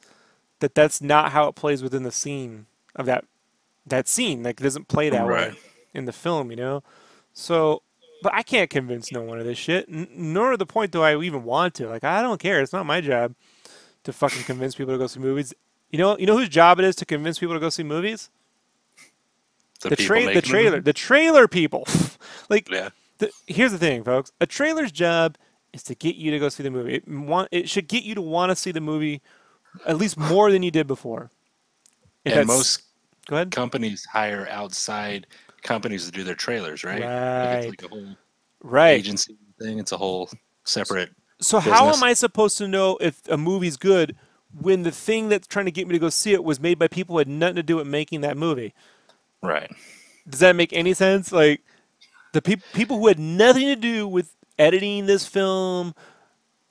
that that's not how it plays within the scene of that scene. Like, it doesn't play that way in the film, you know? So, but I can't convince no one of this shit, nor the point do I even want to. Like, I don't care. It's not my job to fucking convince people to go see movies. You know whose job it is to convince people to go see movies? The trailer people. Like, here's the thing, folks. A trailer's job is to get you to go see the movie. It should get you to want to see the movie at least more than you did before. And most companies hire outside companies to do their trailers, right? Right. Like it's like a whole agency thing. It's a whole separate business. How am I supposed to know if a movie's good when the thing that's trying to get me to go see it was made by people who had nothing to do with making that movie? Right. Does that make any sense? Like, the people who had nothing to do with editing this film,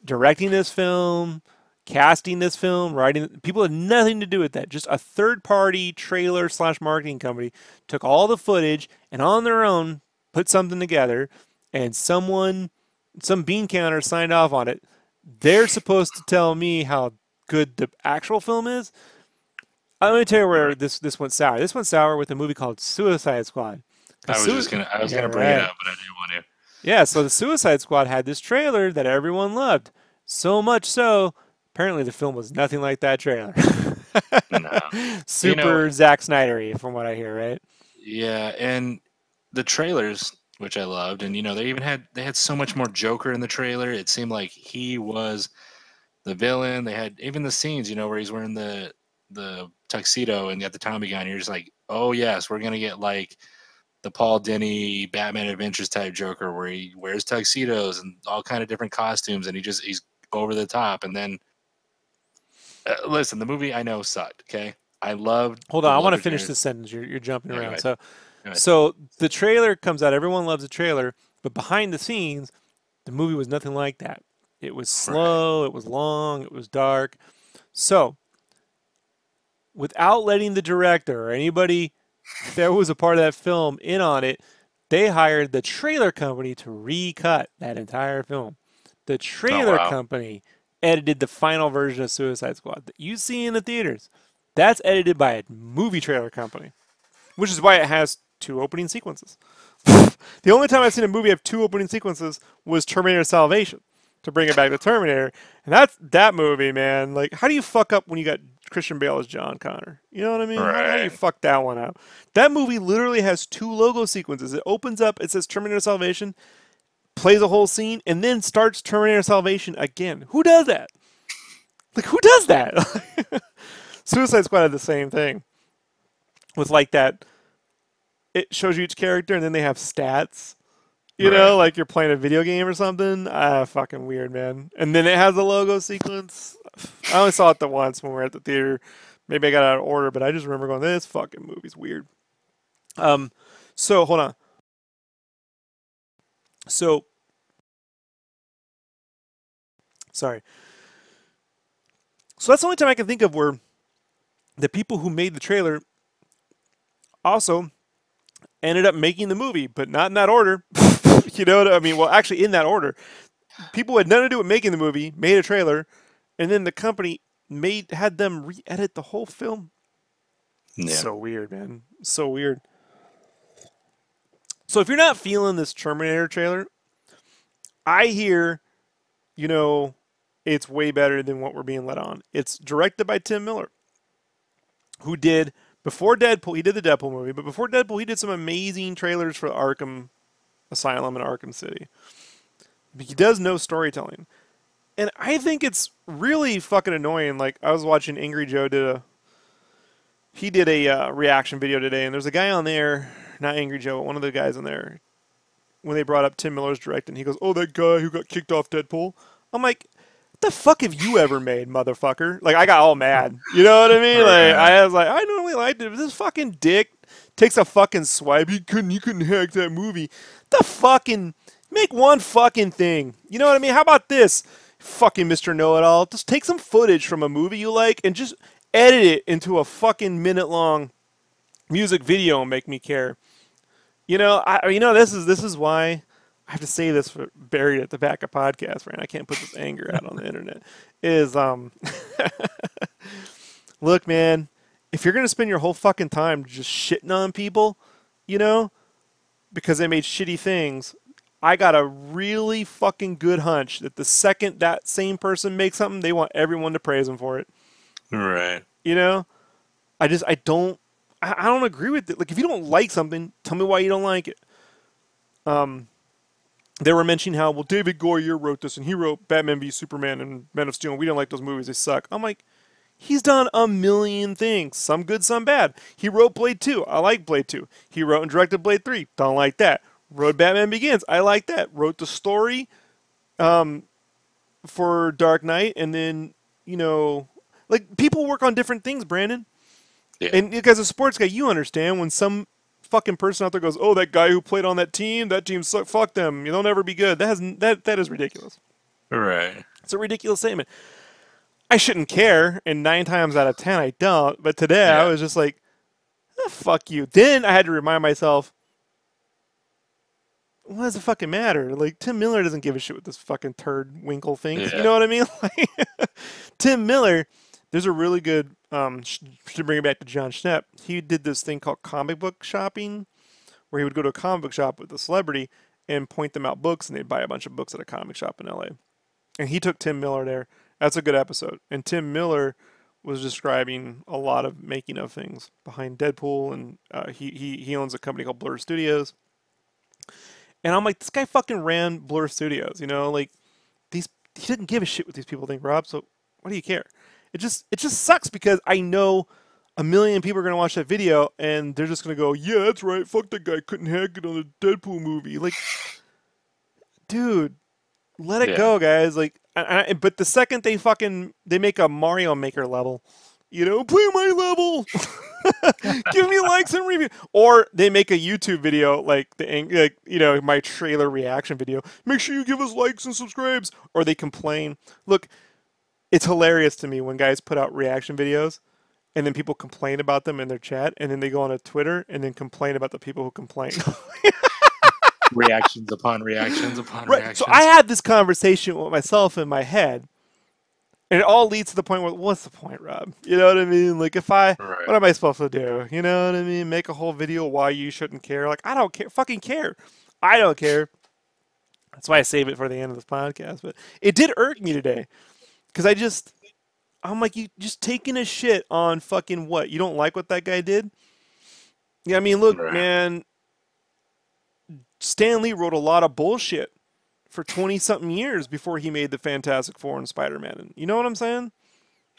directing this film, casting this film, writing, people had nothing to do with that. Just a third-party trailer/marketing company took all the footage and on their own put something together, and some bean counter signed off on it. They're supposed to tell me how good the actual film is. I'm going to tell you where this went sour. This went sour with a movie called Suicide Squad. I was going to bring it up, but I didn't want to. Yeah, so the Suicide Squad had this trailer that everyone loved. So much so, apparently the film was nothing like that trailer. Super Zack Snyder-y, from what I hear, right? Yeah, and the trailers, which I loved, and they had so much more Joker in the trailer. It seemed like he was the villain. They had even the scenes, where he's wearing the tuxedo and got the Tommy gun. You're just like, oh yes, we're gonna get like the Paul Dini Batman Adventures type Joker, where he wears tuxedos and all kind of different costumes, and he's over the top, and then. Listen, the movie I know sucked. Okay, I loved. Hold on, I want to finish this sentence. You're jumping around. So the trailer comes out. Everyone loves the trailer, but behind the scenes, the movie was nothing like that. It was slow. Right. It was long. It was dark. So, without letting the director or anybody that was a part of that film in on it, they hired the trailer company to recut that entire film. The trailer company edited the final version of Suicide Squad that you see in the theaters. That's edited by a movie trailer company, which is why it has 2 opening sequences. The only time I've seen a movie have 2 opening sequences was Terminator Salvation, to bring it back to Terminator. And that movie, man, like, how do you fuck up when you got Christian Bale as John Connor? You know what I mean? Right. How do you fuck that one up? That movie literally has 2 logo sequences. It opens up, it says Terminator Salvation, plays a whole scene, and then starts Terminator Salvation again. Who does that? Like, who does that? Suicide Squad had the same thing. With, like, that, it shows you each character, and then they have stats. You know, like you're playing a video game or something. Fucking weird, man. And then it has a logo sequence. I only saw it the once when we were at the theater. Maybe I got out of order, but I just remember going, this fucking movie's weird. So hold on. So, sorry. So that's the only time I can think of where the people who made the trailer also ended up making the movie, but not in that order. You know what I mean? Well, actually in that order. People who had nothing to do with making the movie made a trailer, and then the company had them re-edit the whole film. Yeah. So weird, man. So weird. So if you're not feeling this Terminator trailer, I hear, you know, it's way better than what we're being let on. It's directed by Tim Miller, who did, before Deadpool, he did the Deadpool movie, but before Deadpool, he did some amazing trailers for Arkham Asylum and Arkham City. But he does no storytelling. And I think it's really fucking annoying. Like, I was watching Angry Joe did a reaction video today, and there's a guy on there, not Angry Joe, but one of the guys on there, when they brought up Tim Miller's directing, he goes, "Oh, that guy who got kicked off Deadpool." I'm like, what the fuck have you ever made, motherfucker? Like, I got all mad. You know what I mean? Like, I was like, I normally liked it, but this fucking dick takes a fucking swipe. You couldn't hack that movie. The fucking, make one fucking thing. You know what I mean? How about this? Fucking Mr. Know-It-All. Just take some footage from a movie you like and just edit it into a fucking minute-long music video and make me care. You know, this is why I have to say this for buried at the back of podcasts, right? I can't put this anger out on the internet. Is look, man, if you're gonna spend your whole fucking time just shitting on people, you know, because they made shitty things, I got a really fucking good hunch that the second that same person makes something, they want everyone to praise them for it. Right. You know, I don't agree with it. Like, if you don't like something, tell me why you don't like it. They were mentioning how, well, David Goyer wrote this, and he wrote Batman v Superman and Man of Steel, and we don't like those movies, they suck. I'm like, he's done a million things, some good, some bad. He wrote Blade 2. I like Blade 2. He wrote and directed Blade 3. Don't like that. Wrote Batman Begins. I like that. Wrote the story for Dark Knight, and then, you know, like, people work on different things, Brandon. Yeah. And as a sports guy, you understand when some fucking person out there goes, "Oh, that guy who played on that team sucked, fuck them, you don't ever be good." That is ridiculous. Right. It's a ridiculous statement. I shouldn't care, and 9 times out of 10 I don't, but today I was just like, oh, fuck you. Then I had to remind myself, what does it fucking matter? Like, Tim Miller doesn't give a shit with this fucking turd Winkle thing. Yeah. You know what I mean? Like, Tim Miller, there's a really good, to bring it back to John Schnepp, he did this thing called comic book shopping, where he would go to a comic book shop with a celebrity and point them out books, and they'd buy a bunch of books at a comic shop in LA. And he took Tim Miller there. That's a good episode. And Tim Miller was describing a lot of making of things behind Deadpool, and he owns a company called Blur Studios. And I'm like, this guy fucking ran Blur Studios, you know? Like, he didn't give a shit what these people think, Rob, so why do you care? It just sucks because I know a million people are going to watch that video and they're just going to go, yeah, that's right, fuck that guy, couldn't hack it on a Deadpool movie. Like, dude, let it go, guys. Like, but the second they make a Mario Maker level, you know, play my level, give me likes and reviews, or they make a YouTube video like you know, my trailer reaction video, make sure you give us likes and subscribes, or they complain. Look, it's hilarious to me when guys put out reaction videos and then people complain about them in their chat, and then they go on to Twitter and then complain about the people who complain. Reactions upon reactions upon reactions. So I had this conversation with myself in my head, and it all leads to the point where, what's the point, Rob? You know what I mean? Like, what am I supposed to do? You know what I mean? Make a whole video why you shouldn't care. Like, I don't care. Fucking care. I don't care. That's why I save it for the end of this podcast. But it did irk me today. Because I'm like, you just taking a shit on fucking what? You don't like what that guy did? Yeah, I mean, look, man, Stan Lee wrote a lot of bullshit for 20-something years before he made the Fantastic Four and Spider-Man. And you know what I'm saying?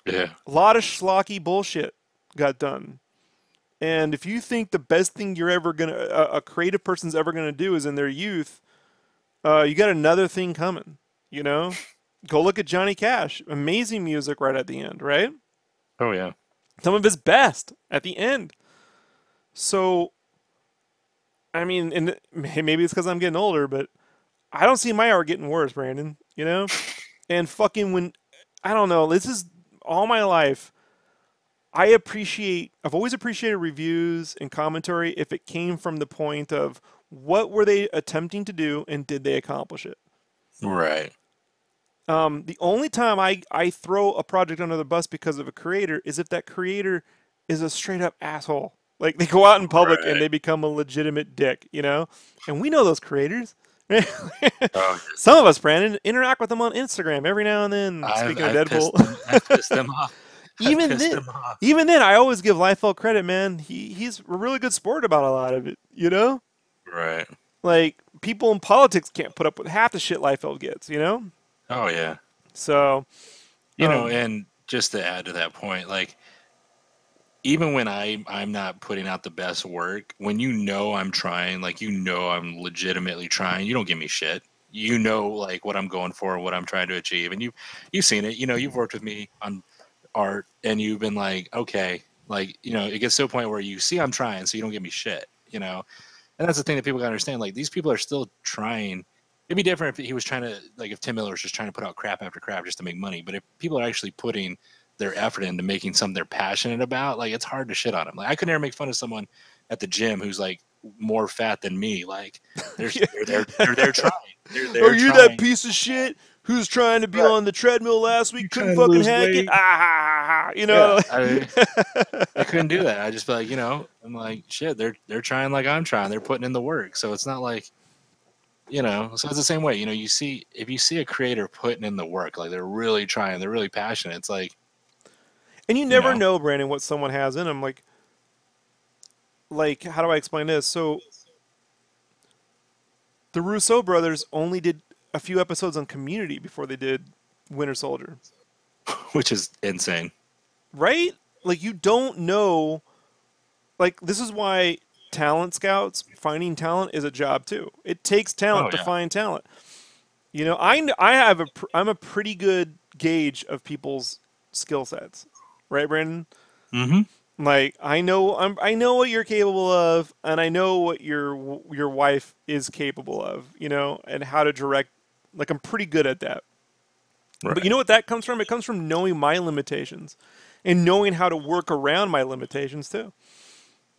Yeah. A lot of schlocky bullshit got done. And if you think the best thing a creative person's ever going to do is in their youth, You got another thing coming, you know? Go look at Johnny Cash. Amazing music right at the end, right? Oh, yeah. Some of his best at the end. So, I mean, and maybe it's because I'm getting older, but I don't see my art getting worse, Brandon, you know? And fucking when, I don't know, this is all my life. I've always appreciated reviews and commentary if it came from the point of what were they attempting to do and did they accomplish it? Right. The only time I throw a project under the bus because of a creator is if that creator is a straight up asshole. Like they go out in public right. and they become a legitimate dick, you know? And we know those creators. Some of us, Brandon, interact with them on Instagram every now and then. Speaking of Deadpool. I've pissed them off. Even then, I always give Liefeld credit, man. He's a really good sport about a lot of it, you know? Right. Like, people in politics can't put up with half the shit Liefeld gets, you know? Oh, yeah. So, you know, and just to add to that point, like, even when I'm not putting out the best work, when you know I'm trying, like, you know I'm legitimately trying, you don't give me shit. You know, like, what I'm going for, what I'm trying to achieve. And you've seen it. You know, you've worked with me on art, and you've been like, okay, like, you know, it gets to a point where you see I'm trying, so you don't give me shit, you know? And that's the thing that people gotta understand. Like, these people are still trying. It'd be different if he was trying to, like, if Tim Miller was just trying to put out crap after crap just to make money. But if people are actually putting their effort into making something they're passionate about, like, it's hard to shit on them. Like, I could never make fun of someone at the gym who's like more fat than me. Like, they're trying. Are you that piece of shit who's trying to be on the treadmill last week? Couldn't fucking hack it. You know, yeah, I couldn't do that. I just feel like, you know, I'm like, shit, they're trying like I'm trying. They're putting in the work. So it's not like, you know, so it's the same way, you know, you see, if you see a creator putting in the work, like they're really trying, they're really passionate. It's like, and you never know, Brandon, what someone has in them. Like, how do I explain this? So the Russo brothers only did a few episodes on Community before they did Winter Soldier, which is insane, right? Like, you don't know, like, this is why talent scouts, finding talent is a job too. It takes talent to find talent. You know, I'm a pretty good gauge of people's skill sets, right, Brandon? Mm-hmm. Like, I know what you're capable of, and I know what your wife is capable of, you know, and how to direct. Like, I'm pretty good at that. Right. But you know what that comes from? It comes from knowing my limitations and knowing how to work around my limitations too.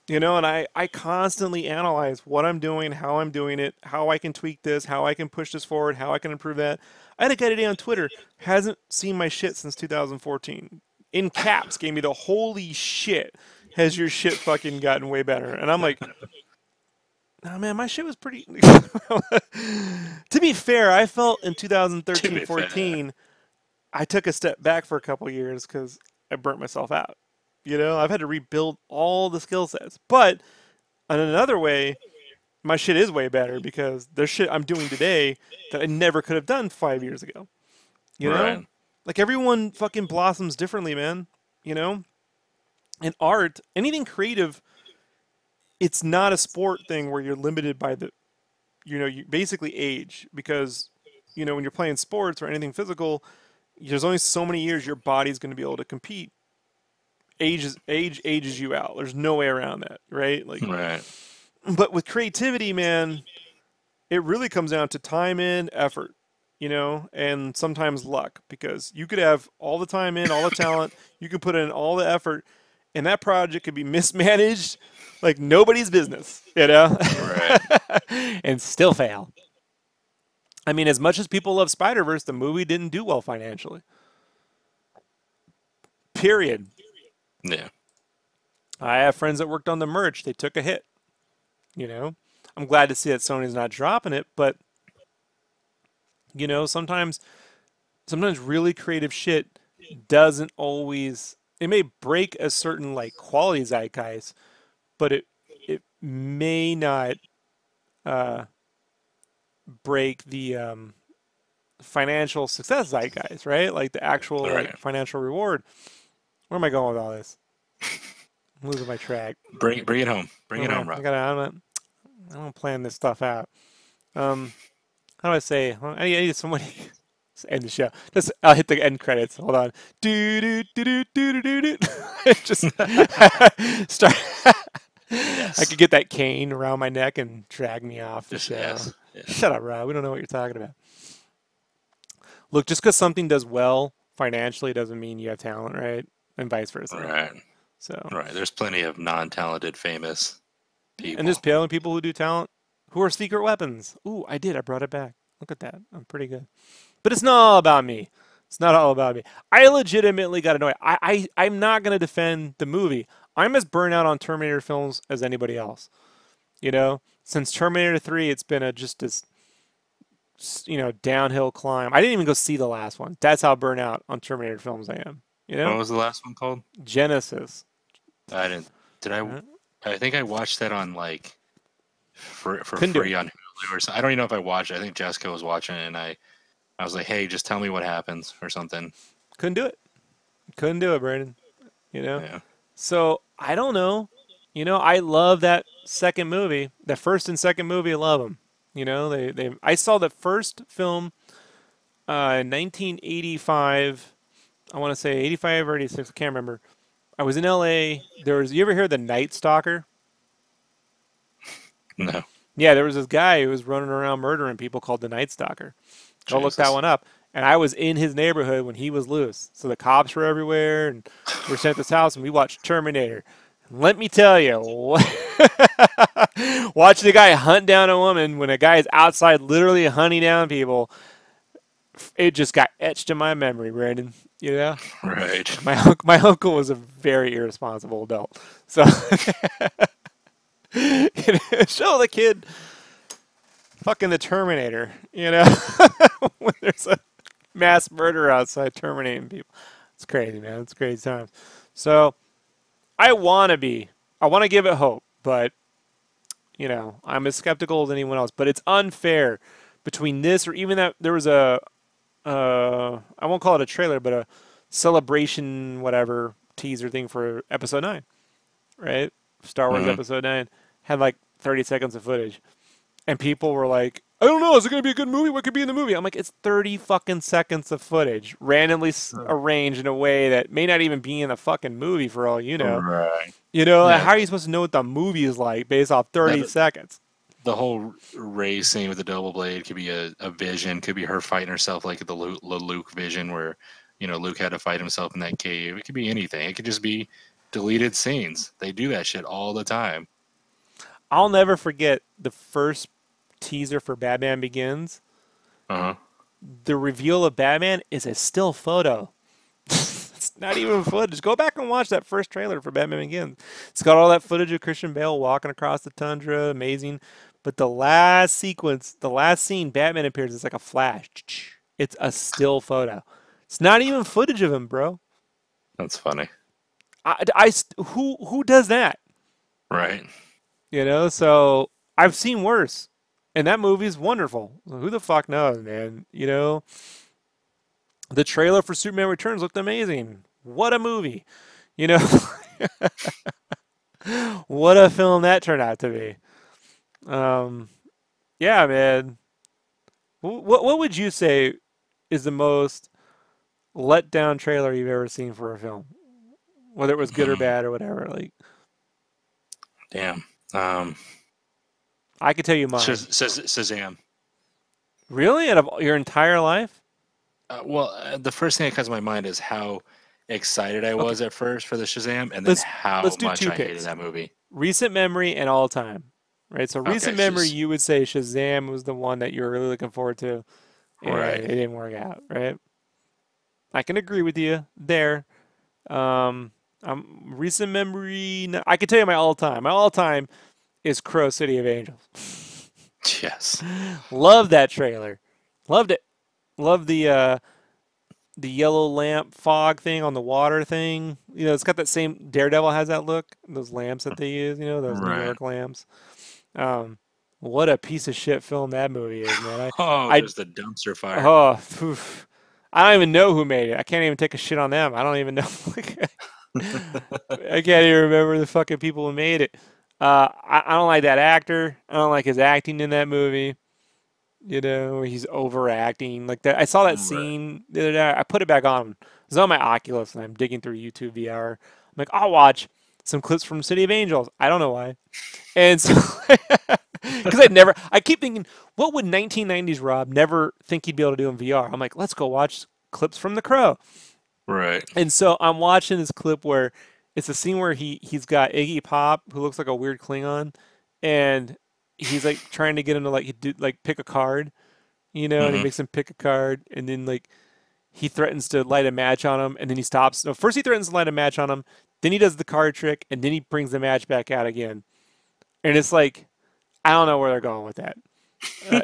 You know, and I constantly analyze what I'm doing, how I'm doing it, how I can tweak this, how I can push this forward, how I can improve that. I had a guy today on Twitter, hasn't seen my shit since 2014. In caps, gave me the holy shit, has your shit fucking gotten way better? And I'm like, nah, man, my shit was pretty... To be fair, I felt in 2013-14, I took a step back for a couple years because I burnt myself out. You know, I've had to rebuild all the skill sets. But in another way, my shit is way better because there's shit I'm doing today that I never could have done 5 years ago. You know? Like, everyone fucking blossoms differently, man. You know? And art, anything creative, it's not a sport thing where you're limited by the, you know, you basically age. Because, you know, when you're playing sports or anything physical, there's only so many years your body's going to be able to compete. Age ages you out. There's no way around that, right? Like, right. But with creativity, man, it really comes down to time and effort, you know, and sometimes luck, because you could have all the time in, all the talent, you could put in all the effort, and that project could be mismanaged like nobody's business, you know, and still fail. I mean, as much as people love Spider-Verse, the movie didn't do well financially. Period. Yeah. I have friends that worked on the merch. They took a hit, you know. I'm glad to see that Sony's not dropping it, but, you know, sometimes really creative shit doesn't always, it may break a certain, like, quality zeitgeist, but it may not break the financial success zeitgeist, right? Like, the actual like, financial reward. Where am I going with all this? I'm losing my track. Bring it home. Bring it home, Rob. I don't plan this stuff out. how do I say? I need somebody. Let's end the show. I'll hit the end credits. Hold on. Do do do do do do do. Just start. Yes. I could get that cane around my neck and drag me off the show. Yes. Yes. Shut up, Rob. We don't know what you're talking about. Look, just because something does well financially doesn't mean you have talent, right? And vice versa. Right. So. Right. There's plenty of non-talented, famous people. And there's people who do talent who are secret weapons. Ooh, I did. I brought it back. Look at that. I'm pretty good. But it's not all about me. It's not all about me. I legitimately got annoyed. I'm not going to defend the movie. I'm as burnt out on Terminator films as anybody else. You know, since Terminator 3, it's been just this, you know, downhill climb. I didn't even go see the last one. That's how burnt out on Terminator films I am. You know, what was the last one called? Genesis. I didn't. Did I? Huh? I think I watched that on like for free on Hulu or something. I don't even know if I watched it. I think Jessica was watching it, and I was like, hey, just tell me what happens or something. Couldn't do it. Couldn't do it, Brandon. You know. Yeah. So, I don't know. You know, I love that second movie. The first and second movie, I love them. You know, I saw the first film in 1985. I want to say 85 or 86. I can't remember. I was in L.A. You ever hear of the Night Stalker? No. Yeah, there was this guy who was running around murdering people called the Night Stalker. Go look that one up. And I was in his neighborhood when he was loose. So the cops were everywhere, and we were sent to this house, and we watched Terminator. Let me tell you, watching a guy hunt down a woman when a guy is outside literally hunting down people, it just got etched in my memory, Brandon. You know? Right. My uncle was a very irresponsible adult. So you know, show the kid fucking the Terminator, you know, when there's a mass murder outside terminating people. It's crazy, man. It's crazy times. So I want to give it hope, but, you know, I'm as skeptical as anyone else. But it's unfair between this or even that. There was a, I won't call it a trailer, but a celebration, whatever, teaser thing for Episode 9, right? Star Wars Episode 9 had like 30 seconds of footage. And people were like, I don't know, is it going to be a good movie? What could be in the movie? I'm like, it's 30 fucking seconds of footage randomly arranged in a way that may not even be in a fucking movie for all you know. Right. You know, like, how are you supposed to know what the movie is like based off 30 seconds? The whole Rey scene with the double blade could be a vision, could be her fighting herself like the Luke vision where, you know, Luke had to fight himself in that cave. It could be anything. It could just be deleted scenes. They do that shit all the time. I'll never forget the first teaser for Batman Begins. The reveal of Batman is a still photo. It's not even footage. Go back and watch that first trailer for Batman Begins. It's got all that footage of Christian Bale walking across the tundra. Amazing. But the last sequence, the last scene Batman appears, it's like a flash. It's a still photo. It's not even footage of him, bro. That's funny. Who does that? Right. You know, so I've seen worse. And that movie is wonderful. Who the fuck knows, man? You know, the trailer for Superman Returns looked amazing. What a movie. You know, what a film that turned out to be. Yeah, man. What would you say is the most let-down trailer you've ever seen for a film? Whether it was good or bad or whatever. Like, damn. I could tell you mine. Shazam. Really? Out of your entire life? The first thing that comes to my mind is how excited I was at first for the Shazam, and then how much I hated that movie. Recent memory and all time, right? So recent memory, you would say Shazam was the one that you were really looking forward to, and it didn't work out, right? I can agree with you there. Recent memory, I could tell you my all time. My all time is Crow City of Angels. Yes. Love that trailer. Loved it. Love the yellow lamp fog thing on the water thing. You know, it's got that same, Daredevil has that look. Those lamps that they use, you know, those New York lamps. What a piece of shit film that movie is, man. There's the dumpster fire. Oh, oof. I don't even know who made it. I can't even take a shit on them. I don't even know. I can't even remember the fucking people who made it. I don't like that actor. I don't like his acting in that movie. You know, he's overacting like that. I saw that scene the other day. I put it back on. It's on my Oculus, and I'm digging through YouTube VR. I'm like, I'll watch some clips from City of Angels. I don't know why. And so, because I keep thinking, what would 1990s Rob never think he'd be able to do in VR? I'm like, let's go watch clips from The Crow. Right. And so I'm watching this clip where it's a scene where he's got Iggy Pop, who looks like a weird Klingon, and he's like trying to get him to like pick a card, you know, and he makes him pick a card, and then like he threatens to light a match on him, and then he stops. No, first he threatens to light a match on him, then he does the card trick, and then he brings the match back out again. And it's like, I don't know where they're going with that.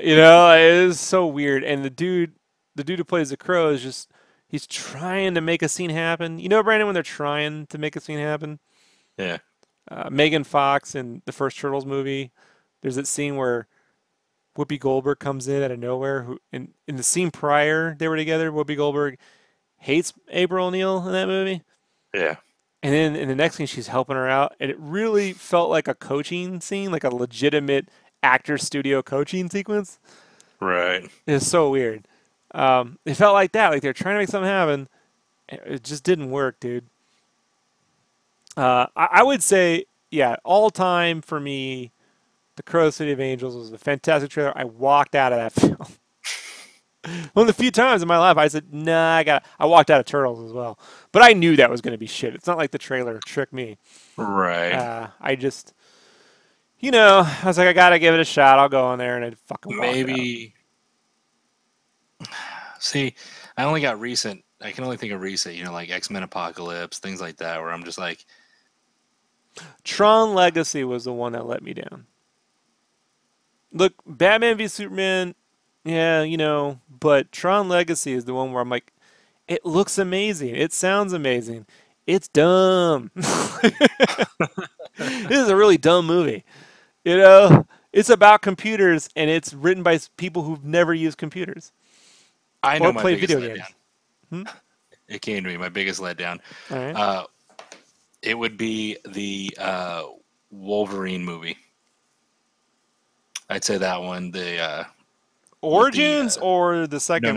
You know, it is so weird. And the dude who plays the Crow is just, he's trying to make a scene happen. You know, Brandon, when they're trying to make a scene happen? Yeah. Megan Fox in the first Turtles movie, there's that scene where Whoopi Goldberg comes in out of nowhere. In the scene prior they were together, Whoopi Goldberg hates April O'Neil in that movie. Yeah. And then in the next scene, she's helping her out. And it really felt like a coaching scene, like a legitimate actor studio coaching sequence. Right. It's so weird. It felt like that. Like they're trying to make something happen. It just didn't work, dude. I would say, yeah, all time for me, The Crow, City of Angels was a fantastic trailer. I walked out of that film. One of the few times in my life I said, nah, I walked out of Turtles as well. But I knew that was going to be shit. It's not like the trailer tricked me. Right. I just, you know, I was like, I got to give it a shot. I'll go in there and I'd fucking walk out. See, I only got recent. I can only think of recent, you know, like X-Men Apocalypse, things like that, where I'm just like... Tron Legacy was the one that let me down. Look, Batman v Superman, yeah, you know, but Tron Legacy is the one where I'm like, it looks amazing. It sounds amazing. It's dumb. This is a really dumb movie. You know, it's about computers, and it's written by people who've never used computers. I know my biggest letdown. It came to me, my biggest letdown. All right. It would be the Wolverine movie. I'd say that one. The Origins, or the second?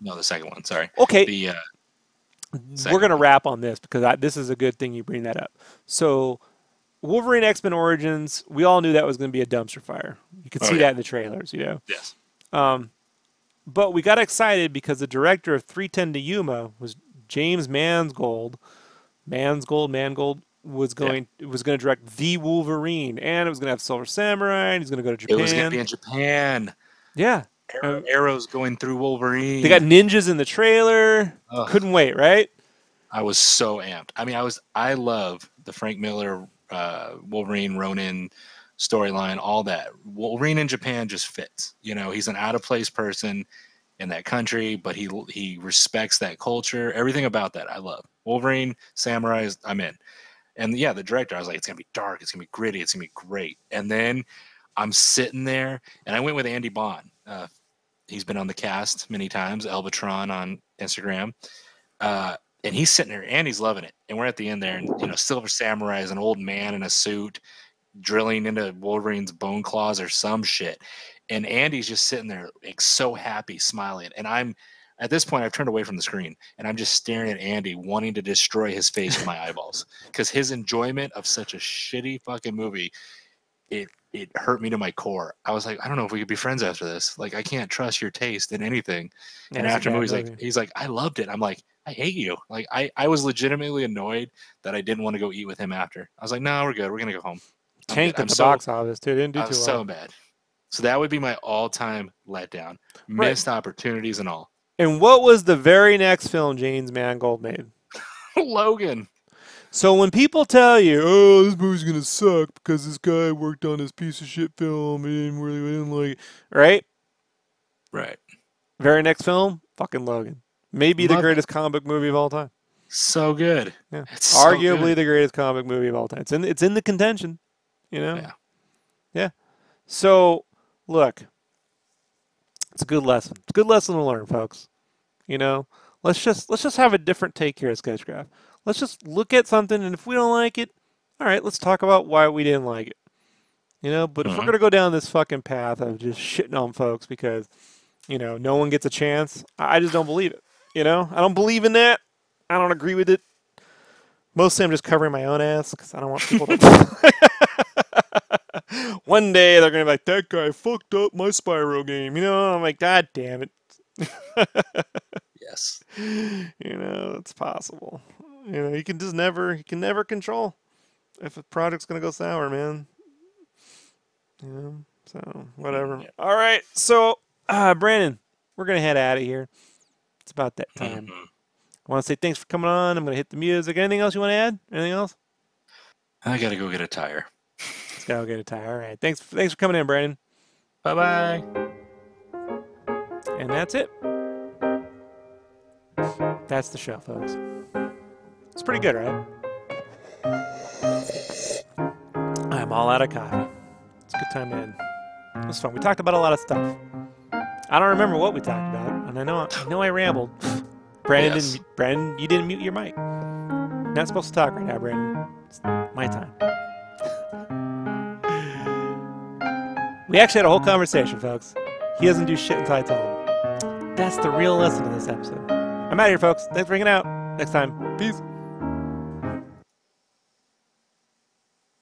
No, the second one. Sorry. Okay. The, we're gonna wrap on this because this is a good thing you bring that up. So, Wolverine X-Men Origins. We all knew that was gonna be a dumpster fire. You could see that in the trailers. You know. Yes. But we got excited because the director of 3:10 to Yuma was James Mangold. Mangold was going to direct The Wolverine, and it was going to have Silver Samurai, and he's going to go to Japan. It was going to be in Japan. Yeah. Arrows going through Wolverine. They got ninjas in the trailer. Ugh. Couldn't wait, right? I was so amped. I mean, I love the Frank Miller Wolverine Ronin storyline, all that. Wolverine in Japan just fits. You know, he's an out-of-place person in that country, but he respects that culture. Everything about that I love. Wolverine, samurai, I'm in. And yeah, the director, I was like, it's going to be dark. It's going to be gritty. It's going to be great. And then I'm sitting there, and I went with Andy Bond. He's been on the cast many times, Elbatron on Instagram. And he's sitting there, and he's loving it. And we're at the end there, and, you know, Silver Samurai is an old man in a suit, drilling into Wolverine's bone claws or some shit, and Andy's just sitting there like so happy, smiling, and I'm at this point I've turned away from the screen and I'm just staring at Andy, wanting to destroy his face with my eyeballs, because his enjoyment of such a shitty fucking movie, it hurt me to my core. I was like, I don't know if we could be friends after this. Like, I can't trust your taste in anything. Yeah, and after movie's like, he's like, I loved it. I'm like, I hate you. Like, I was legitimately annoyed that I didn't want to go eat with him after. I was like, no, we're good. We're gonna go home. Tanked at the box office, too. Didn't do too well. So bad. So that would be my all-time letdown. Right. Missed opportunities and all. And what was the very next film James Mangold made? Logan. So when people tell you, oh, this movie's going to suck because this guy worked on this piece of shit film and didn't like it. Right? Right. Very next film, fucking Logan. Maybe the greatest comic book movie of all time. So good. Yeah. It's arguably so good. The greatest comic movie of all time. It's in the contention. You know? Yeah. Yeah. So, look, it's a good lesson. It's a good lesson to learn, folks. You know, let's just have a different take here at Sketchcraft. Let's just look at something, and if we don't like it, all right, let's talk about why we didn't like it. you know? But if we're going to go down this fucking path of just shitting on folks because, you know, no one gets a chance, I just don't believe it, you know? I don't believe in that. I don't agree with it. Mostly I'm just covering my own ass because I don't want people to... One day they're going to be like, that guy fucked up my Spyro game, you know? I'm like, God damn it. Yes. You know, it's possible. You know, you can never control if a project's going to go sour, man. You know, so whatever. Yeah. All right. So, Brandon, we're going to head out of here. It's about that time. I want to say thanks for coming on. I'm going to hit the music. Anything else you want to add? Anything else? I got to go get a tire. Let's go get a tire. All right. Thanks for coming in, Brandon. Bye-bye. And that's it. That's the show, folks. It's pretty good, right? I'm all out of coffee. It's a good time to end. It was fun. We talked about a lot of stuff. I don't remember what we talked about, and I know I rambled. Brandon, yes. Brandon, you didn't mute your mic. You're not supposed to talk right now, Brandon. It's my time. We actually had a whole conversation, folks. He doesn't do shit until I tell him. That's the real lesson of this episode. I'm out of here, folks. Thanks for hanging out. Next time. Peace.